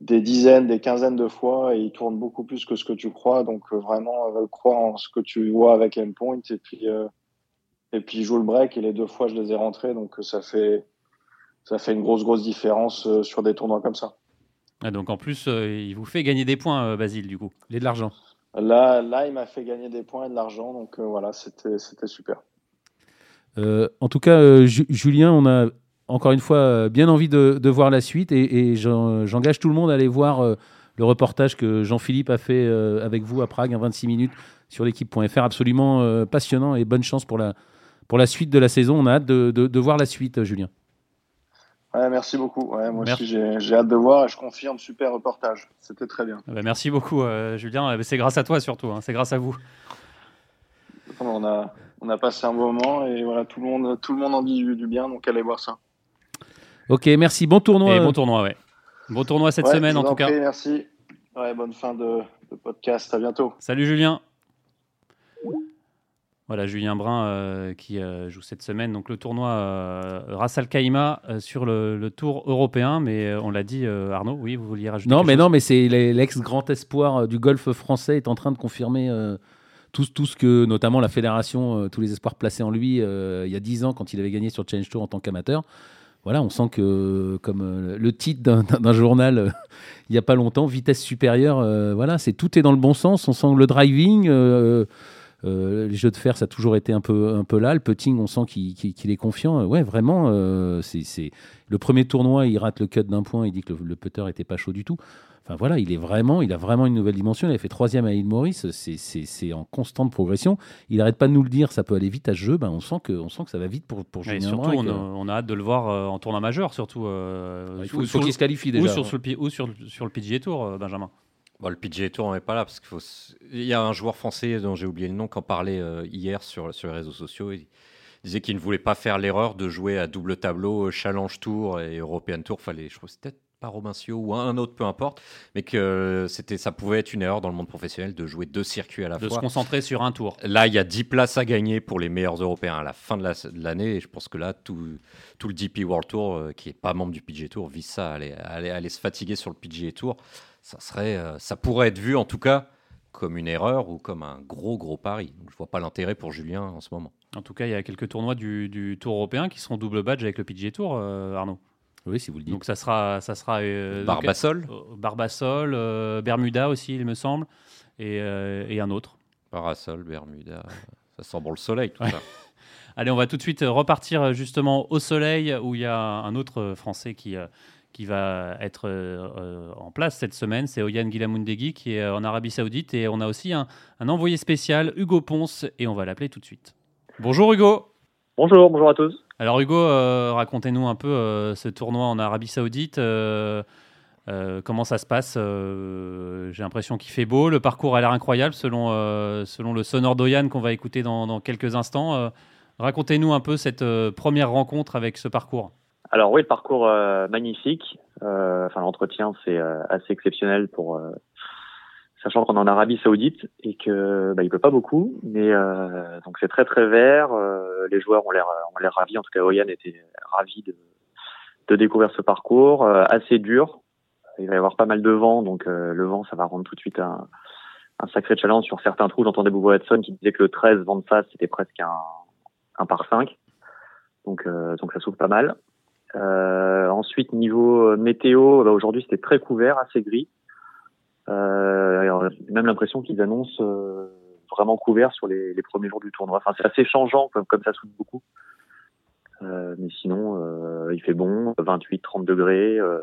des dizaines, des quinzaines de fois, et ils tournent beaucoup plus que ce que tu crois. Donc, euh, vraiment, euh, crois en ce que tu vois avec M-Point. Et puis, euh, et puis, joue le break, et les deux fois, je les ai rentrés. Donc, euh, ça fait... Ça fait une grosse, grosse différence euh, sur des tournois comme ça. Ah donc, en plus, euh, il vous fait gagner des points, euh, Basile, du coup, et de l'argent. Là, là, il m'a fait gagner des points et de l'argent. Donc, euh, voilà, c'était, c'était super. Euh, en tout cas, euh, Ju- Julien, on a encore une fois euh, bien envie de, de voir la suite. Et, et j'en, j'engage tout le monde à aller voir euh, le reportage que Jean-Philippe a fait euh, avec vous à Prague, hein, vingt-six minutes, sur l'équipe point f r. Absolument euh, passionnant et bonne chance pour la, pour la suite de la saison. On a hâte de, de, de voir la suite, euh, Julien. Ouais, merci beaucoup. Ouais, moi merci. aussi, j'ai, j'ai hâte de voir et je confirme, super reportage. C'était très bien. Bah, merci beaucoup, euh, Julien. C'est grâce à toi surtout, hein. C'est grâce à vous. On a, on a passé un bon moment et voilà, tout le monde, tout le monde en dit du, du bien, donc allez voir ça. Ok, merci. Bon tournoi. Et bon tournoi, ouais. Bon tournoi cette ouais, semaine en tout cas. Merci. Ouais, bonne fin de, de podcast. À bientôt. Salut Julien. Voilà, Julien Brun euh, qui euh, joue cette semaine donc le tournoi euh, Ras Al Khaimah euh, sur le, le tour européen. Mais euh, on l'a dit, euh, Arnaud, oui, vous vouliez rajouter? Non, mais non, mais c'est les, l'ex-grand espoir du golf français est en train de confirmer euh, tout, tout ce que, notamment la fédération, euh, tous les espoirs placés en lui euh, il y a dix ans quand il avait gagné sur Challenge Tour en tant qu'amateur. Voilà, on sent que, comme euh, le titre d'un, d'un journal euh, il n'y a pas longtemps, vitesse supérieure, euh, voilà, c'est, tout est dans le bon sens. On sent le driving... Euh, Euh, les jeux de fer, ça a toujours été un peu, un peu là. Le putting, on sent qu'il, qu'il, qu'il est confiant. Ouais, vraiment, euh, c'est, c'est... le premier tournoi, il rate le cut d'un point. Il dit que le, le putter n'était pas chaud du tout. Enfin, voilà, il, est vraiment, il a vraiment une nouvelle dimension. Il a fait troisième à Île Maurice. C'est, c'est, c'est en constante progression. Il n'arrête pas de nous le dire. Ça peut aller vite à ce jeu. Ben, on, sent que, on sent que ça va vite pour, pour Julien. Et surtout, on, euh... on a hâte de le voir en tournoi majeur, surtout. Euh, il faut, faut qu'il se qualifie déjà. Ou sur, sur, le, ou sur, sur le P G A Tour, Benjamin. Bon, le P G A Tour, on n'est pas là parce qu'il faut... Il y a un joueur français dont j'ai oublié le nom qui en parlait euh, hier sur, sur les réseaux sociaux. Il disait qu'il ne voulait pas faire l'erreur de jouer à double tableau, Challenge Tour et European Tour. Fallait, je crois que c'était peut-être pas Robincio ou un, un autre, peu importe. Mais que c'était, ça pouvait être une erreur dans le monde professionnel de jouer deux circuits à la de fois. De se concentrer sur un tour. Là, il y a dix places à gagner pour les meilleurs Européens à la fin de, la, de l'année. Et je pense que là, tout, tout le D P World Tour, euh, qui n'est pas membre du P G A Tour, vise ça, aller, aller, aller se fatiguer sur le P G A Tour. Ça, serait, ça pourrait être vu, en tout cas, comme une erreur ou comme un gros, gros pari. Donc, je ne vois pas l'intérêt pour Julien en ce moment. En tout cas, il y a quelques tournois du, du Tour européen qui seront double badge avec le P G A Tour, euh, Arnaud. Oui, si vous le dites. Donc, ça sera... Ça sera euh, Barbasol. Donc, euh, Barbasol, euh, Bermuda aussi, il me semble, et, euh, et un autre. Barbasol, Bermuda, ça sent bon le soleil, tout ouais. ça. Allez, on va tout de suite repartir justement au soleil, où il y a un autre Français qui... Euh, qui va être euh, en place cette semaine, c'est Oihan Guillamoundeguy qui est en Arabie Saoudite et on a aussi un, un envoyé spécial, Hugo Ponce, et on va l'appeler tout de suite. Bonjour Hugo. Bonjour, bonjour à tous. Alors Hugo, euh, racontez-nous un peu euh, ce tournoi en Arabie Saoudite, euh, euh, comment ça se passe, euh, j'ai l'impression qu'il fait beau, le parcours a l'air incroyable selon, euh, selon le sonore d'Oihan qu'on va écouter dans, dans quelques instants. Euh, racontez-nous un peu cette euh, première rencontre avec ce parcours. Alors oui, le parcours euh, magnifique. Euh, enfin, l'entretien c'est euh, assez exceptionnel pour euh, sachant qu'on est en Arabie Saoudite et que bah, il pleut pas beaucoup, mais euh, donc c'est très très vert. Euh, les joueurs ont l'air ont l'air ravis. En tout cas, Oihan était ravi de de découvrir ce parcours euh, assez dur. Il va y avoir pas mal de vent, donc euh, le vent ça va rendre tout de suite un un sacré challenge sur certains trous. J'entendais Bobo Hudson qui disait que le treize vent de face c'était presque un un par cinq. Donc euh, donc ça souffle pas mal. Euh, ensuite, niveau météo, bah aujourd'hui c'était très couvert, assez gris. Euh, alors, j'ai même l'impression qu'ils annoncent euh, vraiment couvert sur les, les premiers jours du tournoi. Enfin, c'est assez changeant, comme, comme ça souffle beaucoup. Euh, mais sinon, euh, il fait bon, vingt-huit trente degrés. Euh,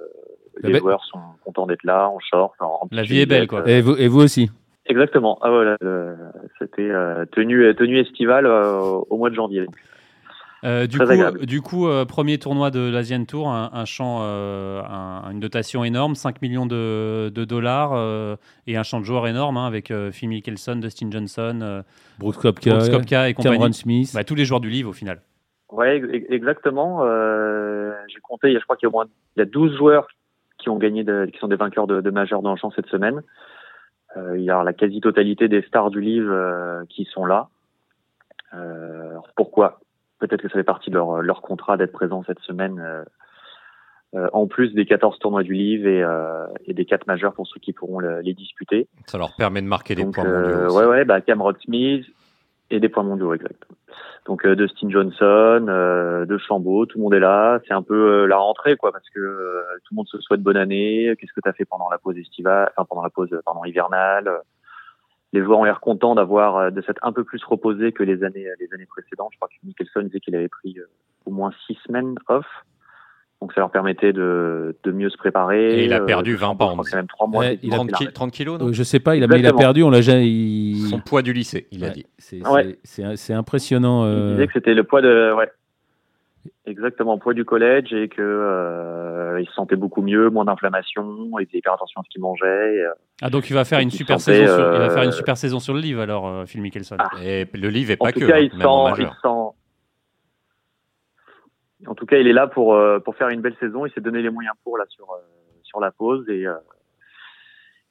les ba... joueurs sont contents d'être là, en short. En la vie est belle, quoi. Euh... Et, vous, et vous aussi. Exactement. Ah, voilà, euh, c'était euh, tenue, tenue estivale euh, au mois de janvier. Euh, du, coup, du coup, euh, premier tournoi de l'Asian Tour, un, un champ, euh, un, une dotation énorme, cinq millions de, de dollars euh, et un champ de joueurs énorme hein, avec euh, Phil Mickelson, Dustin Johnson, euh, Brooks Koepka, Brooks Koepka et compagnie. Cameron Smith, bah, tous les joueurs du L I V au final. Ouais, exactement. Euh, j'ai compté, je crois qu'il y a au moins il y a douze joueurs qui ont gagné, de, qui sont des vainqueurs de, de majeurs dans le champ cette semaine. Euh, il y a la quasi-totalité des stars du L I V euh, qui sont là. Euh, pourquoi? Peut-être que ça fait partie de leur, leur contrat d'être présent cette semaine, euh, euh, en plus des quatorze tournois du L I V et, euh, et des quatre majeurs pour ceux qui pourront le, les disputer. Ça leur permet de marquer des points euh, mondiaux. Ouais, ouais, bah Cameron Smith et des points mondiaux, exact. Donc euh, Dustin Johnson, euh, de Chambaud, tout le monde est là. C'est un peu euh, la rentrée, quoi, parce que euh, tout le monde se souhaite bonne année. Qu'est-ce que tu as fait pendant la pause estivale, enfin pendant la pause, pardon, hivernale? Les joueurs ont l'air contents d'avoir, de s'être un peu plus reposés que les années, les années précédentes. Je crois que Mickelson disait qu'il avait pris au moins six semaines off. Donc, ça leur permettait de, de mieux se préparer. Et il a perdu vingt pounds. C'est même trois mois. Ouais, il a trente kilos, non ? Je sais pas, il a, mais il a perdu, on l'a déjà, il... son poids du lycée, il ouais. a dit. C'est, c'est, ouais. c'est, c'est impressionnant. Euh... Il disait que c'était le poids de, ouais. Exactement, poids du collège et que euh, il se sentait beaucoup mieux, moins d'inflammation, il faisait hyper attention à ce qu'il mangeait. Et, ah donc il va faire une super sentait, saison, sur, euh, il va faire une super saison sur le L I V alors, Phil Mickelson. Ah, et le L I V est pas que. En tout cas, il, sent, il sent. En tout cas, il est là pour euh, pour faire une belle saison. Il s'est donné les moyens pour là sur euh, sur la pause et euh,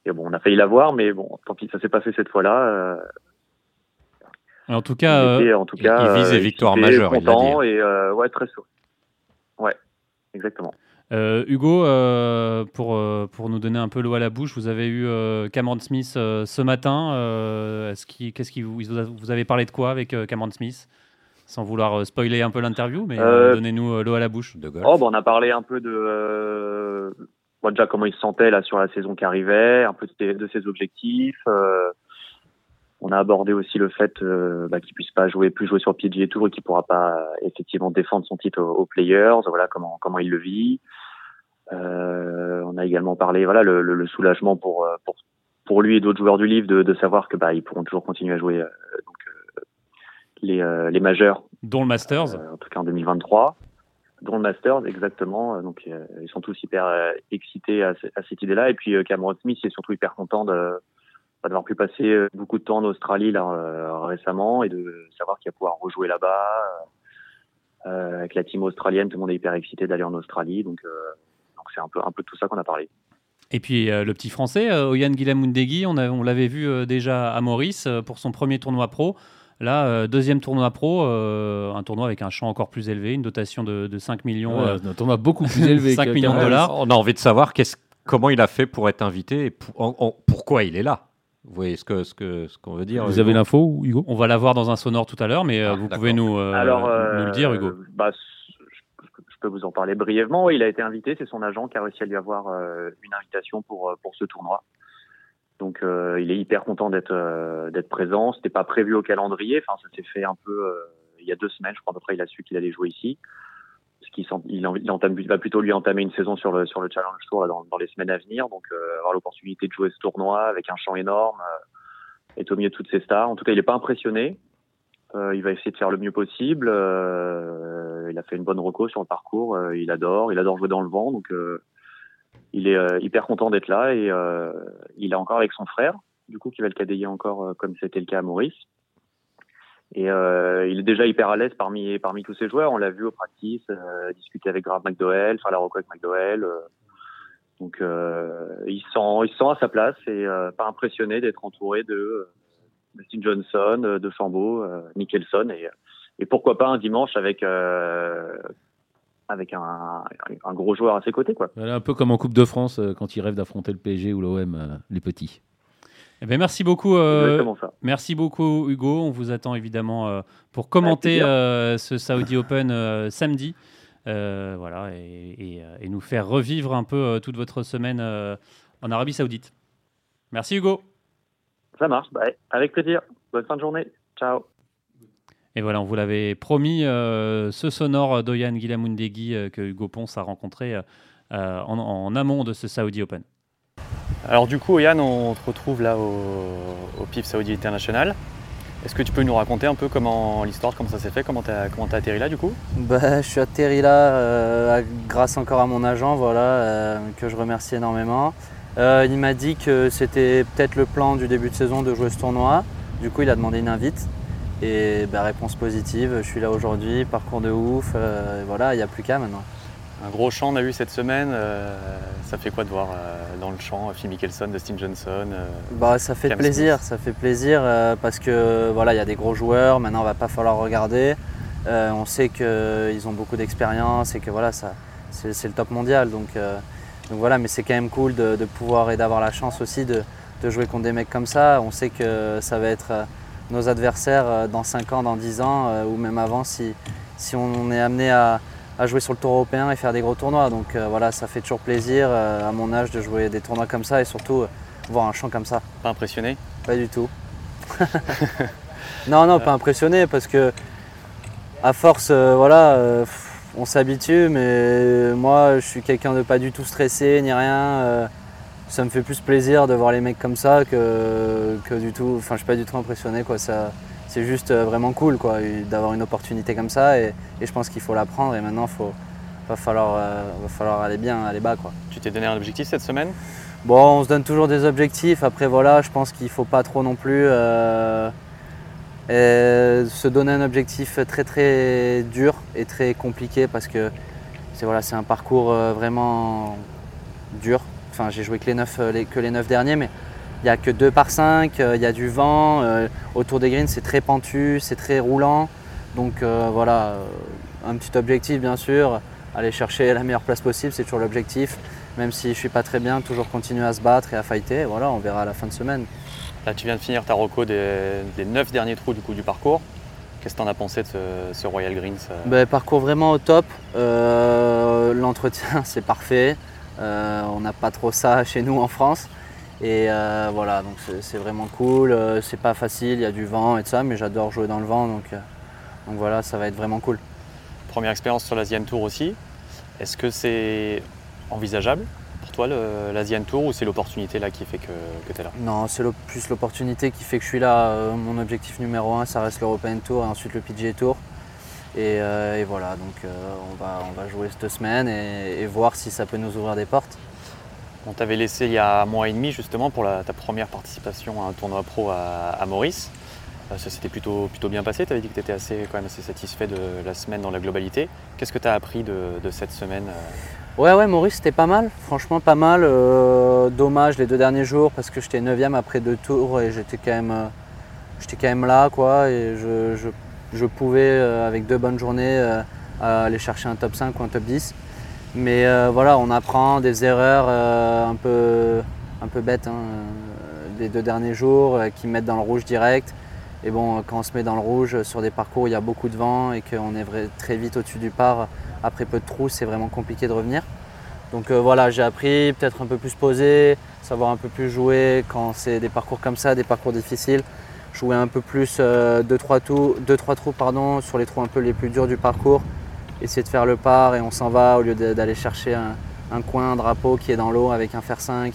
et bon, on a failli l'avoir, mais bon, tant pis, ça s'est pas fait cette fois-là. Euh, En tout cas, il, était, en tout cas, il visait euh, victoire majeure, il l'a dit. Et euh, ouais, très sûr. Ouais, exactement. Euh, Hugo, euh, pour, pour nous donner un peu l'eau à la bouche, vous avez eu euh, Cameron Smith euh, ce matin. Euh, est-ce qu'il, qu'est-ce qu'il vous, vous avez parlé de quoi avec euh, Cameron Smith? Sans vouloir spoiler un peu l'interview, mais euh, euh, donnez-nous l'eau à la bouche. De golf. Oh, bah, on a parlé un peu de... Euh, bon, déjà, comment il se sentait là, sur la saison qui arrivait, un peu de, de ses objectifs... Euh, On a abordé aussi le fait euh, bah, qu'il puisse pas jouer, plus jouer sur P G A Tour et qu'il pourra pas euh, effectivement défendre son titre aux, aux players. Voilà comment comment il le vit. Euh, on a également parlé voilà le, le, le soulagement pour pour pour lui et d'autres joueurs du L I V de, de savoir que bah ils pourront toujours continuer à jouer euh, donc euh, les euh, les majeurs. Dont le Masters. Euh, en tout cas en deux mille vingt-trois. Dont le Masters exactement. Donc euh, ils sont tous hyper euh, excités à, à cette idée-là. Et puis euh, Cameron Smith est surtout hyper content de d'avoir pu passer beaucoup de temps en Australie là, euh, récemment et de savoir qu'il va pouvoir rejouer là-bas. Euh, avec la team australienne, tout le monde est hyper excité d'aller en Australie. Donc, euh, donc c'est un peu, un peu de tout ça qu'on a parlé. Et puis euh, le petit français, euh, Oihan Guillamoundeguy, on, on l'avait vu euh, déjà à Maurice euh, pour son premier tournoi pro. Là, euh, deuxième tournoi pro, euh, un tournoi avec un champ encore plus élevé, une dotation de, de cinq millions. Ouais, euh, un tournoi beaucoup plus élevé. cinq millions de dollars. On a envie de savoir qu'est-ce, comment il a fait pour être invité et pour, en, en, pourquoi il est là. Vous voyez ce, que, ce, que, ce qu'on veut dire. Vous Hugo. Avez l'info, Hugo? On va l'avoir dans un sonore tout à l'heure, mais ah, vous d'accord. pouvez nous, euh, Alors, euh, nous le dire, Hugo. Bah, je, je peux vous en parler brièvement. Il a été invité, c'est son agent qui a réussi à lui avoir euh, une invitation pour, pour ce tournoi. Donc, euh, il est hyper content d'être, euh, d'être présent. Ce n'était pas prévu au calendrier. Enfin, ça s'est fait un peu euh, il y a deux semaines, je crois, à peu près, il a su qu'il allait jouer ici. Parce qu'il il en, il entame, il va plutôt lui entamer une saison sur le, sur le Challenge Tour là, dans, dans les semaines à venir. Donc, euh, avoir l'opportunité de jouer ce tournoi avec un champ énorme, euh, être au milieu de toutes ces stars. En tout cas, il n'est pas impressionné. Euh, il va essayer de faire le mieux possible. Euh, il a fait une bonne reco sur le parcours. Euh, il adore. Il adore jouer dans le vent. Donc, euh, il est euh, hyper content d'être là. Et euh, il est encore avec son frère, du coup, qui va le cadeiller encore, euh, comme c'était le cas à Maurice. Et euh, il est déjà hyper à l'aise parmi parmi tous ses joueurs. On l'a vu au practice, euh, discuter avec Graham McDowell, faire la reco avec McDowell. Euh, donc euh, il se sent il se sent à sa place et euh, pas impressionné d'être entouré de euh, Dustin Johnson, euh, de Chambaud, euh, Mickelson et et pourquoi pas un dimanche avec euh, avec un un gros joueur à ses côtés quoi. Voilà, un peu comme en Coupe de France euh, quand il rêve d'affronter le P S G ou l'O M euh, les petits. Eh bien, merci beaucoup, euh, merci beaucoup Hugo. On vous attend évidemment euh, pour commenter euh, ce Saudi Open euh, samedi, euh, voilà, et, et, et nous faire revivre un peu euh, toute votre semaine euh, en Arabie Saoudite. Merci Hugo. Ça marche, bah, avec plaisir. Bonne fin de journée. Ciao. Et voilà, on vous l'avait promis, euh, ce sonore d'Oihan Guillamoundeguy euh, que Hugo Ponce a rencontré euh, en, en amont de ce Saudi Open. Alors du coup, Oihan, on te retrouve là au, au P I F Saudi International. Est-ce que tu peux nous raconter un peu comment l'histoire, comment ça s'est fait, comment tu as comment t'as atterri là du coup? Bah, je suis atterri là euh, grâce encore à mon agent, voilà, euh, que je remercie énormément. Euh, il m'a dit que c'était peut-être le plan du début de saison de jouer ce tournoi. Du coup, il a demandé une invite. Et bah, réponse positive, je suis là aujourd'hui, parcours de ouf, euh, voilà, il n'y a plus qu'à maintenant. Un gros champ, on a eu cette semaine, euh, ça fait quoi de voir euh, dans le champ Phil Mickelson, Dustin Johnson euh, bah, ça fait Cam plaisir, Smith. ça fait plaisir euh, parce que voilà, il y a des gros joueurs, maintenant il va pas falloir regarder. Euh, on sait qu'ils ont beaucoup d'expérience et que voilà, ça, c'est, c'est le top mondial. Donc, euh, donc voilà, mais c'est quand même cool de, de pouvoir et d'avoir la chance aussi de, de jouer contre des mecs comme ça. On sait que ça va être... Euh, nos adversaires dans cinq ans, dans dix ans euh, ou même avant si, si on est amené à, à jouer sur le tour européen et faire des gros tournois. Donc euh, voilà, ça fait toujours plaisir euh, à mon âge de jouer des tournois comme ça et surtout euh, voir un champ comme ça. Pas impressionné? Pas du tout. non, non, pas impressionné parce que à force, euh, voilà, euh, on s'habitue, mais moi je suis quelqu'un de pas du tout stressé ni rien. Euh, Ça me fait plus plaisir de voir les mecs comme ça que, que du tout. Enfin, je suis pas du tout impressionné, quoi. Ça, c'est juste vraiment cool, quoi, d'avoir une opportunité comme ça. Et, et je pense qu'il faut la prendre. Et maintenant, faut, va falloir, euh, va falloir aller bien, aller bas, quoi. Tu t'es donné un objectif cette semaine? Bon, on se donne toujours des objectifs. Après, voilà, je pense qu'il faut pas trop non plus euh, et se donner un objectif très très dur et très compliqué parce que c'est voilà, c'est un parcours vraiment dur. Enfin, j'ai joué que les neuf derniers, mais il n'y a que deux par cinq, il euh, y a du vent. Euh, autour des greens, c'est très pentu, c'est très roulant. Donc euh, voilà, un petit objectif bien sûr, aller chercher la meilleure place possible, c'est toujours l'objectif. Même si je ne suis pas très bien, toujours continuer à se battre et à fighter. Voilà, on verra à la fin de semaine. Là, tu viens de finir ta reco des, des neuf derniers trous du coup du parcours. Qu'est-ce que tu en as pensé de ce, ce Royal Greens? Ben, parcours vraiment au top. Euh, l'entretien, c'est parfait. Euh, on n'a pas trop ça chez nous en France et euh, voilà, donc c'est, c'est vraiment cool, euh, c'est pas facile, il y a du vent et tout ça, mais j'adore jouer dans le vent, donc, euh, donc voilà, ça va être vraiment cool. Première expérience sur l'Asian Tour aussi, est-ce que c'est envisageable pour toi le, l'Asian Tour ou c'est l'opportunité là qui fait que, que tu es là? Non, c'est le, plus l'opportunité qui fait que je suis là. Euh, mon objectif numéro un, ça reste l'European Tour et ensuite le P G A Tour. Et, euh, et voilà, donc euh, on, va, on va jouer cette semaine et, et voir si ça peut nous ouvrir des portes. On t'avait laissé il y a un mois et demi justement pour la, ta première participation à un tournoi pro à, à Maurice. Euh, ça s'était plutôt, plutôt bien passé, tu avais dit que tu étais assez, quand même assez satisfait de la semaine dans la globalité. Qu'est-ce que tu as appris de, de cette semaine? Ouais, ouais, Maurice c'était pas mal, franchement pas mal. Euh, dommage les deux derniers jours parce que j'étais neuvième après deux tours et j'étais quand même, j'étais quand même là, quoi, et je, je... Je pouvais, euh, avec deux bonnes journées, euh, aller chercher un top cinq ou un top dix. Mais euh, voilà, on apprend des erreurs euh, un peu, un peu bêtes hein, des deux derniers jours euh, qui mettent dans le rouge direct. Et bon, quand on se met dans le rouge sur des parcours où il y a beaucoup de vent et qu'on est vrai, très vite au-dessus du par, après peu de trous, c'est vraiment compliqué de revenir. Donc euh, voilà, j'ai appris, peut-être un peu plus posé, savoir un peu plus jouer quand c'est des parcours comme ça, des parcours difficiles. Jouer un peu plus euh, deux trois trous, deux, trois trous pardon, sur les trous un peu les plus durs du parcours, essayer de faire le par et on s'en va au lieu de, d'aller chercher un, un coin, un drapeau qui est dans l'eau avec un fer cinq.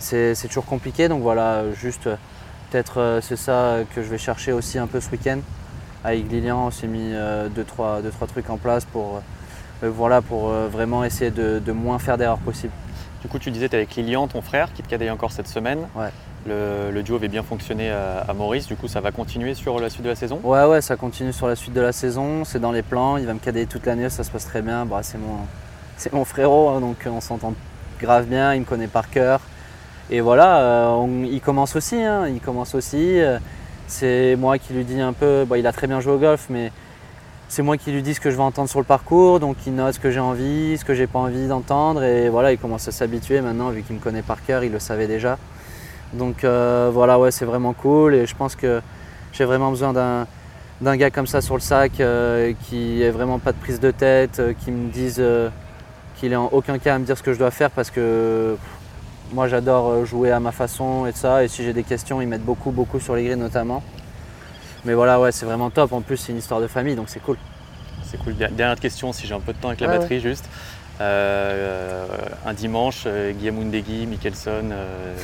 C'est, c'est toujours compliqué, donc voilà, juste peut-être euh, c'est ça que je vais chercher aussi un peu ce week-end. Avec Lilian, on s'est mis euh, deux, trois, deux, trois trucs en place pour, euh, voilà, pour euh, vraiment essayer de, de moins faire d'erreurs possibles. Du coup, tu disais que tu es avec Lilian, ton frère, qui te cadaille encore cette semaine. Ouais. Le, le duo avait bien fonctionné à, à Maurice, du coup ça va continuer sur la suite de la saison? Ouais, ouais, ça continue sur la suite de la saison, c'est dans les plans, il va me cadeiller toute l'année, ça se passe très bien. Bah, c'est, mon, c'est mon frérot, hein, donc on s'entend grave bien, il me connaît par cœur. Et voilà, euh, on, il commence aussi, hein, il commence aussi. Euh, c'est moi qui lui dis un peu, bah, il a très bien joué au golf, mais c'est moi qui lui dis ce que je vais entendre sur le parcours, donc il note ce que j'ai envie, ce que j'ai pas envie d'entendre, et voilà, il commence à s'habituer maintenant, vu qu'il me connaît par cœur, il le savait déjà. Donc euh, voilà, ouais, c'est vraiment cool et je pense que j'ai vraiment besoin d'un, d'un gars comme ça sur le sac euh, qui ait vraiment pas de prise de tête, euh, qui me dise euh, qu'il est en aucun cas à me dire ce que je dois faire parce que pff, moi j'adore jouer à ma façon et tout ça, et si j'ai des questions ils mettent beaucoup beaucoup sur les grilles notamment. Mais voilà, ouais, c'est vraiment top. En plus, c'est une histoire de famille, donc c'est cool. C'est cool. Dernière question, si j'ai un peu de temps avec la ouais, batterie, ouais. juste. Euh, un dimanche, Guillamoundeguy, Mickelson, euh,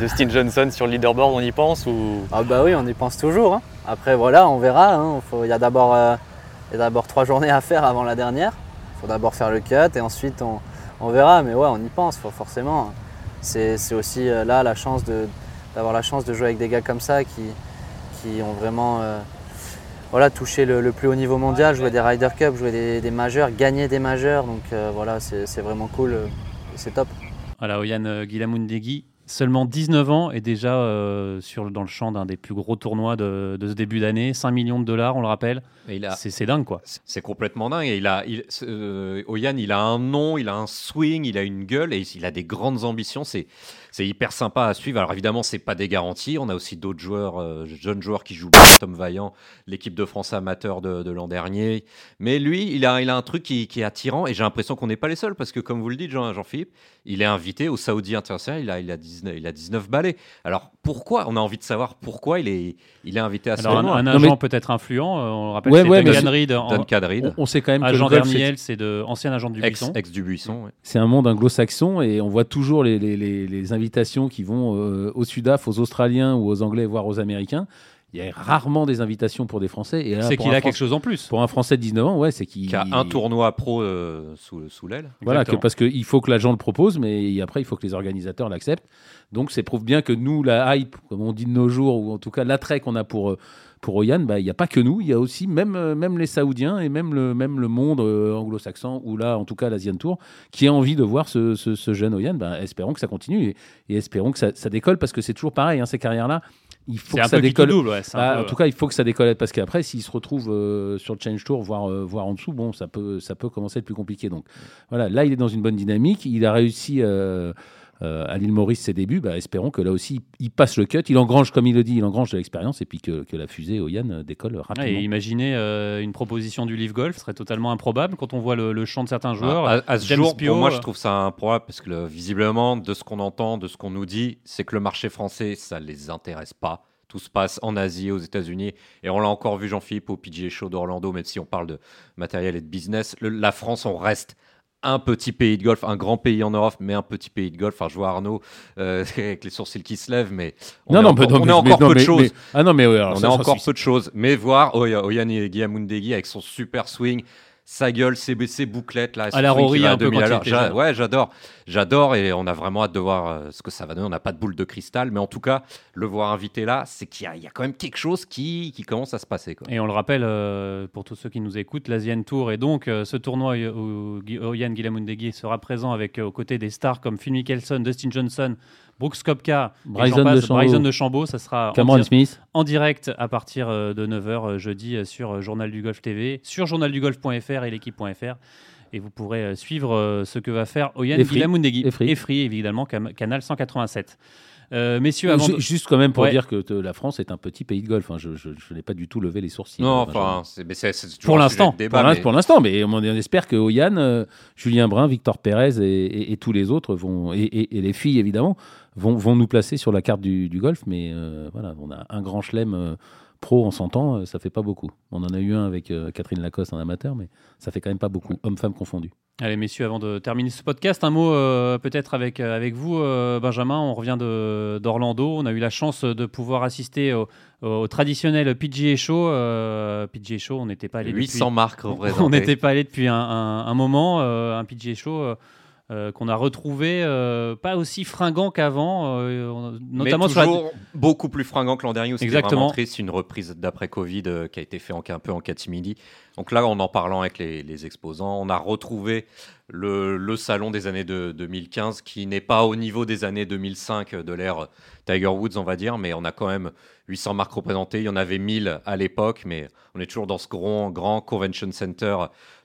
Dustin Johnson sur le leaderboard, on y pense ou... Ah bah oui, on y pense toujours. Hein. Après voilà, on verra. Hein. Faut, il y a d'abord euh, trois journées à faire avant la dernière. Il faut d'abord faire le cut et ensuite on, on verra. Mais ouais, on y pense faut, forcément. C'est aussi euh, là la chance d'avoir la chance de jouer avec des gars comme ça qui, qui ont vraiment... Euh, Voilà, toucher le, le plus haut niveau mondial, jouer des Ryder Cup, jouer des, des majeurs, gagner des majeurs. Donc euh, voilà, c'est vraiment cool, euh, c'est top. Voilà, Oihan Guillamoundeguy, seulement dix-neuf ans et déjà euh, sur, dans le champ d'un des plus gros tournois de, de ce début d'année. cinq millions de dollars, on le rappelle. A... C'est dingue, quoi. C'est complètement dingue. Et il a, il, euh, Oihan, il a un nom, il a un swing, il a une gueule et il a des grandes ambitions. C'est... C'est hyper sympa à suivre. Alors évidemment, c'est pas des garanties. On a aussi d'autres joueurs, euh, jeunes joueurs qui jouent bien. Tom Vaillant, l'équipe de France amateur de, de l'an dernier. Mais lui, il a, il a un truc qui, qui est attirant. Et j'ai l'impression qu'on n'est pas les seuls. Parce que comme vous le dites, Jean, Jean-Philippe, il est invité au Saudi International. Il a, il a, dix-neuf, il a dix-neuf balais. Alors pourquoi ? On a envie de savoir pourquoi il est, il est invité à ce moment. Un, un agent mais... peut-être influent. On le rappelle, ouais, c'est ouais, Duncan Reed. Duncan Reed. On, on sait quand même agent que le golf, Derniel, c'est de, ancien agent du Buisson. Ex, ex du Buisson, ouais. C'est un monde anglo-saxon. Et on voit toujours les, les, les, les invités qui vont euh, au Sudaf, aux Australiens ou aux Anglais, voire aux Américains. Il y a rarement des invitations pour des Français. Et c'est qu'il a Fran... quelque chose en plus. Pour un Français de dix-neuf ans, ouais, c'est qu'il... Qui a un tournoi pro euh, sous, sous l'aile. Voilà, que, parce qu'il faut que l'agent le propose, mais après, il faut que les organisateurs l'acceptent. Donc, ça prouve bien que nous, la hype, comme on dit de nos jours, ou en tout cas l'attrait qu'on a pour, pour Oihan, bah, il n'y a pas que nous. Il y a aussi même, même les Saoudiens et même le, même le monde euh, anglo-saxon, ou là, en tout cas, l'Asian Tour, qui a envie de voir ce, ce, ce jeune Oihan. Bah, espérons que ça continue et, et espérons que ça, ça décolle, parce que c'est toujours pareil, hein, ces carrières-là. Il faut que ça décolle. Double, ouais, ah, peu, en ouais. tout cas, il faut que ça décolle parce qu'après, s'il se retrouve euh, sur le Challenge Tour, voire, euh, voire en dessous, bon, ça peut, ça peut commencer à être plus compliqué. Donc voilà, là, il est dans une bonne dynamique. Il a réussi euh, euh, à l'île Maurice ses débuts. Bah, espérons que là aussi, il passe le cut. Il engrange, comme il le dit, il engrange de l'expérience et puis que, que la fusée Oihan décolle rapidement. Et imaginez euh, une proposition du L I V Golf, ce serait totalement improbable quand on voit le, le champ de certains joueurs. Ah, à, à ce James jour, Pio, pour moi, je trouve ça improbable parce que le, visiblement, de ce qu'on entend, de ce qu'on nous dit, c'est que le marché français, ça ne les intéresse pas. Tout se passe en Asie, aux États-Unis. Et on l'a encore vu, Jean-Philippe, au P G A Show d'Orlando, même si on parle de matériel et de business. Le, la France, on reste un petit pays de golf, un grand pays en Europe, mais un petit pays de golf. Enfin, je vois Arnaud euh, avec les sourcils qui se lèvent, mais on non, est non, encore, non, on mais, a encore mais, peu de choses. Ah non, mais ouais, alors, on ça, a ça, encore ça, peu de choses. Mais voir Oihan Guillamoundeguy avec son super swing, sa gueule, ses, ses bouclettes là, à la Rory un peu quand il était. Ouais, j'adore, j'adore, et on a vraiment hâte de voir euh, ce que ça va donner. On n'a pas de boule de cristal, mais en tout cas, le voir invité là, c'est qu'il y a, il y a quand même quelque chose qui, qui commence à se passer, quoi. Et on le rappelle euh, pour tous ceux qui nous écoutent, l'Asian Tour et donc euh, ce tournoi où Oihan Guillamoundeguy sera présent avec euh, aux côtés des stars comme Phil Mickelson, Dustin Johnson, Brooks Koepka, Bryson, Bryson DeChambeau, ça sera Cameron en, Smith. En direct à partir de neuf heures jeudi sur Journal du Golf T V, sur journal du golf point f r et l'équipe point f r. Et vous pourrez suivre ce que va faire Oihan Guillamoundeguy. Et Free, et free évidemment, canal cent quatre-vingt-sept. Euh, messieurs, avant de... Juste quand même pour ouais. dire que te, la France est un petit pays de golf. Hein. Je, je, je n'ai pas du tout levé les sourcils. Non, enfin, c'est, mais c'est, c'est toujours pour l'instant, débat, pour, mais... pour l'instant, mais on, on espère que Oihan, euh, Julien Brun, Victor Pérez et, et, et tous les autres vont et, et, et les filles évidemment vont, vont nous placer sur la carte du, du golf. Mais euh, voilà, on a un grand chelem. Euh, Pro en cent ans, ça fait pas beaucoup. On en a eu un avec euh, Catherine Lacoste, un amateur, mais ça fait quand même pas beaucoup, hommes-femmes confondus. Allez messieurs, avant de terminer ce podcast, un mot euh, peut-être avec, avec vous, euh, Benjamin. On revient de, d'Orlando, on a eu la chance de pouvoir assister au, au traditionnel P G A Show. Euh, P G A Show, on n'était pas allé depuis... huit cents marques représentées. On n'était pas allé depuis un, un, un moment, euh, un P G A Show... Euh, Euh, qu'on a retrouvé euh, pas aussi fringant qu'avant, euh, notamment mais toujours sur la... beaucoup plus fringant que l'an dernier où c'était vraiment triste, une reprise d'après Covid euh, qui a été fait en, un peu en catimini. Donc là, en en parlant avec les, les exposants, on a retrouvé le, le salon des années de, deux mille quinze qui n'est pas au niveau des années deux mille cinq de l'ère Tiger Woods, on va dire, mais on a quand même huit cents marques représentées. Il y en avait mille à l'époque, mais on est toujours dans ce grand, grand convention center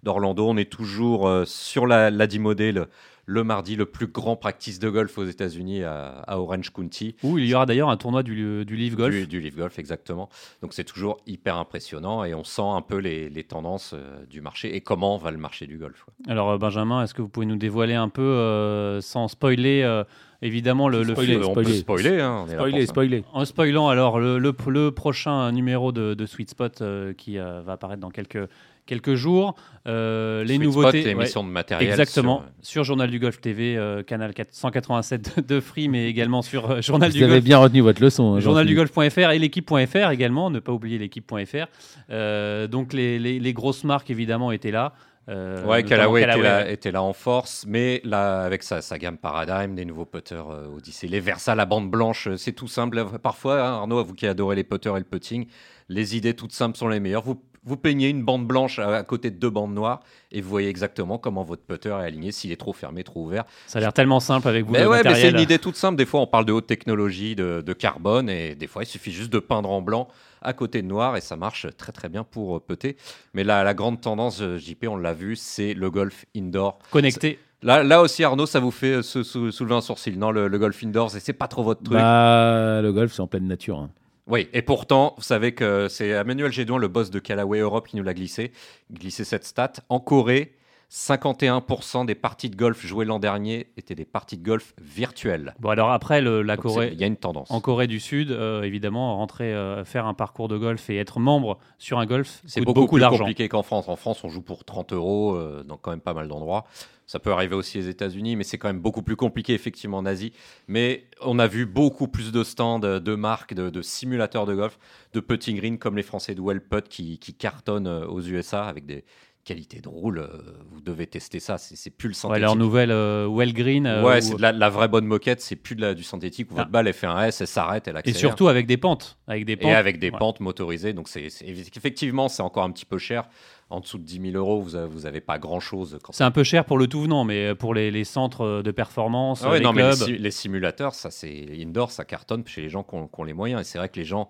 d'Orlando. On est toujours euh, sur la, la D-Model, le mardi, le plus grand practice de golf aux États-Unis à, à Orange County. Où il y aura d'ailleurs un tournoi du, du L I V Golf. Du, du L I V Golf, exactement. Donc c'est toujours hyper impressionnant et on sent un peu les, les tendances euh, du marché et comment va le marché du golf. Ouais. Alors euh, Benjamin, est-ce que vous pouvez nous dévoiler un peu, euh, sans spoiler, euh, évidemment le, le spoiler, film on spoiler. Peut spoiler, hein, on spoiler, spoiler. En spoilant alors le, le, le prochain numéro de, de Sweet Spot euh, qui euh, va apparaître dans quelques... quelques jours, euh, les Sweet nouveautés, Spot, émission ouais, de matériel, exactement, sur, euh... sur Journal du Golf T V, euh, canal cent quatre-vingt-sept de Free, mais également sur euh, Journal Vous du Golf. Vous avez bien retenu votre leçon. Hein, journal du golf point f r et l'équipe point f r également, ne pas oublier l'équipe point f r. Euh, donc les, les, les grosses marques évidemment étaient là. Euh, ouais, Callaway, Callaway était là, ouais. était là en force, mais là, avec sa, sa gamme Paradigm, des nouveaux putters euh, Odyssey, les Versa, la bande blanche, euh, c'est tout simple. Parfois, hein, Arnaud, vous qui adorez les putters et le putting, les idées toutes simples sont les meilleures. Vous Vous peignez une bande blanche à côté de deux bandes noires et vous voyez exactement comment votre putter est aligné, s'il est trop fermé, trop ouvert. Ça a l'air tellement simple avec vous. Mais ouais, matériel. Mais c'est une idée toute simple. Des fois, on parle de haute technologie, de, de carbone, et des fois, il suffit juste de peindre en blanc à côté de noir et ça marche très très bien pour euh, putter. Mais la, la grande tendance, J P, on l'a vu, c'est le golf indoor. Connecté. C'est... Là, là aussi, Arnaud, ça vous fait sou- sou- soulever un sourcil. Non, le, le golf indoor, c'est, c'est pas trop votre truc. Bah, le golf, c'est en pleine nature. Hein. Oui, et pourtant, vous savez que c'est Emmanuel Gédouin, le boss de Callaway Europe, qui nous l'a glissé, glissé cette stat. En Corée, cinquante et un pour cent des parties de golf jouées l'an dernier étaient des parties de golf virtuelles. Bon, alors après, le, la Donc Corée, il y a une tendance. En Corée du Sud, euh, évidemment, rentrer, euh, faire un parcours de golf et être membre sur un golf, c'est coûte beaucoup, beaucoup d'argent. C'est beaucoup plus compliqué qu'en France. En France, on joue pour trente euros euh, dans quand même pas mal d'endroits. Ça peut arriver aussi aux États-Unis, mais c'est quand même beaucoup plus compliqué, effectivement, en Asie. Mais on a vu beaucoup plus de stands, de marques, de, de simulateurs de golf, de putting green, comme les Français de Well Putt qui, qui cartonnent aux U S A avec des qualités de roule. Vous devez tester ça, c'est, c'est plus le synthétique. Ouais, leur nouvelle euh, Well Green. Euh, ouais, ou... c'est de la, la vraie bonne moquette, c'est plus de la, du synthétique où ah. votre balle, elle fait un S, elle s'arrête, elle accélère. Et surtout avec des pentes. Avec des pentes. Et avec des ouais. pentes motorisées. Donc, c'est, c'est, effectivement, c'est encore un petit peu cher. En dessous de dix mille euros, vous n'avez pas grand-chose. Quand... C'est un peu cher pour le tout venant, mais pour les, les centres de performance, ah ouais, les non, clubs... Mais les, les simulateurs, ça, c'est indoor, ça cartonne chez les gens qui ont, qui ont les moyens. Et c'est vrai que les gens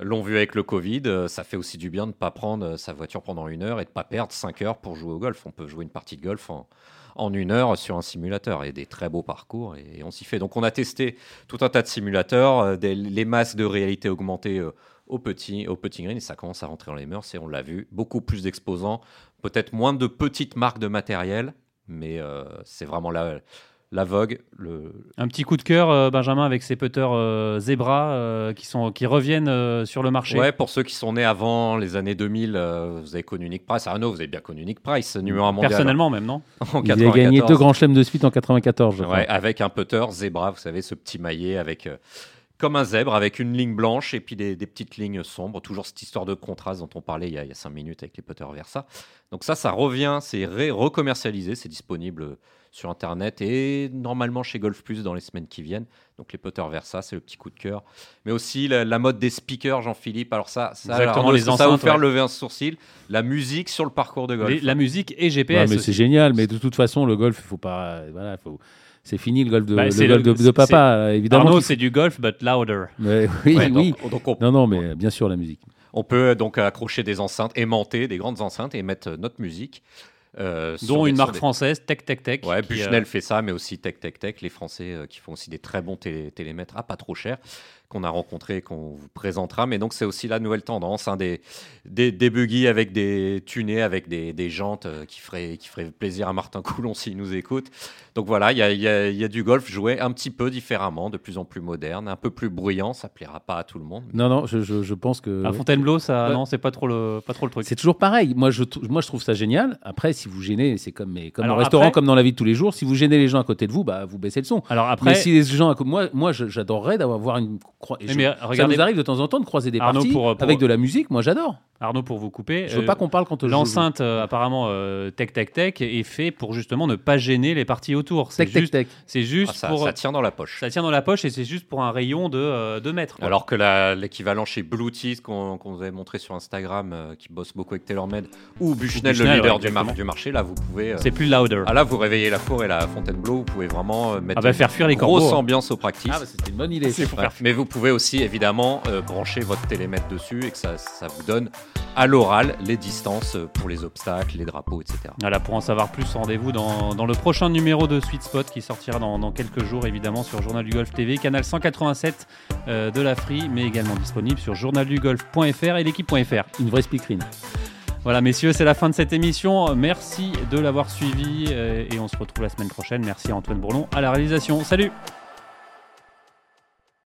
l'ont vu avec le Covid. Ça fait aussi du bien de ne pas prendre sa voiture pendant une heure et de ne pas perdre cinq heures pour jouer au golf. On peut jouer une partie de golf en... en une heure sur un simulateur et des très beaux parcours et on s'y fait. Donc on a testé tout un tas de simulateurs, des, les masques de réalité augmentée euh, au petit, au petit green et ça commence à rentrer dans les mœurs et on l'a vu, beaucoup plus d'exposants, peut-être moins de petites marques de matériel, mais euh, c'est vraiment la, la vogue. Le... Un petit coup de cœur, euh, Benjamin, avec ces putters euh, Zebra euh, qui, sont, qui reviennent euh, sur le marché. Ouais, pour ceux qui sont nés avant les années deux mille, euh, vous avez connu Nick Price. Arnaud, vous avez bien connu Nick Price, numéro un mondial. Personnellement, même, non ? Il a gagné deux grands chelems de suite en quatre-vingt-quatorze. Ouais, avec un putter Zebra, vous savez, ce petit maillet avec... Euh, comme un zèbre avec une ligne blanche et puis des, des petites lignes sombres. Toujours cette histoire de contraste dont on parlait il y a, il y a cinq minutes avec les putters Versa. Donc ça, ça revient, c'est ré- recommercialisé, c'est disponible sur Internet et normalement chez Golf Plus dans les semaines qui viennent. Donc les putters Versa, c'est le petit coup de cœur. Mais aussi la, la mode des speakers, Jean-Philippe. Alors ça, ça, alors, les ça va vous faire ouais. lever un sourcil. La musique sur le parcours de golf. Les, la musique et G P S. Ouais, mais c'est génial, mais de toute façon, le golf, il faut pas... Voilà, faut... C'est fini le golf de, bah, le golf le, de, de papa, évidemment. Arnaud, c'est du golf, but louder. Mais, oui, ouais, oui. Donc, donc on, non, non, mais on, bien sûr, la musique. On peut donc accrocher des enceintes, aimanter des grandes enceintes et mettre notre musique. Euh, Dont une des, marque des... française, Tech Tech Tech. Ouais, Bushnell euh... fait ça, mais aussi Tech Tech Tech, les Français euh, qui font aussi des très bons télé- télémètres à pas trop cher, qu'on a rencontré, qu'on vous présentera. Mais donc, c'est aussi la nouvelle tendance, hein, des, des, des buggy avec des tunés, avec des, des jantes euh, qui, feraient, qui feraient plaisir à Martin Coulon s'il nous écoute. Donc voilà, il y a, y, a, y a du golf joué un petit peu différemment, de plus en plus moderne, un peu plus bruyant. Ça plaira pas à tout le monde. Mais... Non, non, je, je, je pense que... À Fontainebleau, ça, ouais. non, c'est pas trop, le, pas trop le truc. C'est toujours pareil. Moi je, moi, je trouve ça génial. Après, si vous gênez, c'est comme, mais, comme alors, au restaurant, après... comme dans la vie de tous les jours. Si vous gênez les gens à côté de vous, bah, vous baissez le son. Alors après... Mais si les gens... Moi, moi j'adorerais d'avoir une... Je... Mais regardez, ça nous arrive de temps en temps de croiser des Arnaud parties pour, pour... avec de la musique. Moi, j'adore. Arnaud, pour vous couper, je veux euh, pas qu'on parle quand l'enceinte euh, apparemment euh, Tech Tech Tech est fait pour justement ne pas gêner les parties autour. C'est tech, juste, tech, tech. C'est juste ah, ça, pour ça tient dans la poche. Ça tient dans la poche et c'est juste pour un rayon de euh, deux mètres. Quoi. Alors que la, l'équivalent chez Blue Tees qu'on, qu'on vous avait montré sur Instagram, euh, qui bosse beaucoup avec TaylorMade ou Bushnell, le leader ouais, du, mar- du marché, là vous pouvez. Euh, c'est plus louder. Ah là, vous réveillez la forêt, la Fontainebleau, vous pouvez vraiment euh, mettre ah bah, faire fuir les corbeaux, grosse ambiance au practice. Ah bah, c'était une bonne idée. C'est pour faire. Mais vous pouvez aussi évidemment euh, brancher votre télémètre dessus et que ça, ça vous donne à l'oral les distances pour les obstacles, les drapeaux, et cetera. Voilà, pour en savoir plus, rendez-vous dans, dans le prochain numéro de Sweet Spot qui sortira dans, dans quelques jours, évidemment, sur Journal du Golf T V, canal cent quatre-vingt-sept euh, de la Free, mais également disponible sur journal du golf point f r et l'équipe point f r. Une vraie speakerine. Voilà, messieurs, c'est la fin de cette émission. Merci de l'avoir suivi euh, et on se retrouve la semaine prochaine. Merci à Antoine Bourlon à la réalisation. Salut!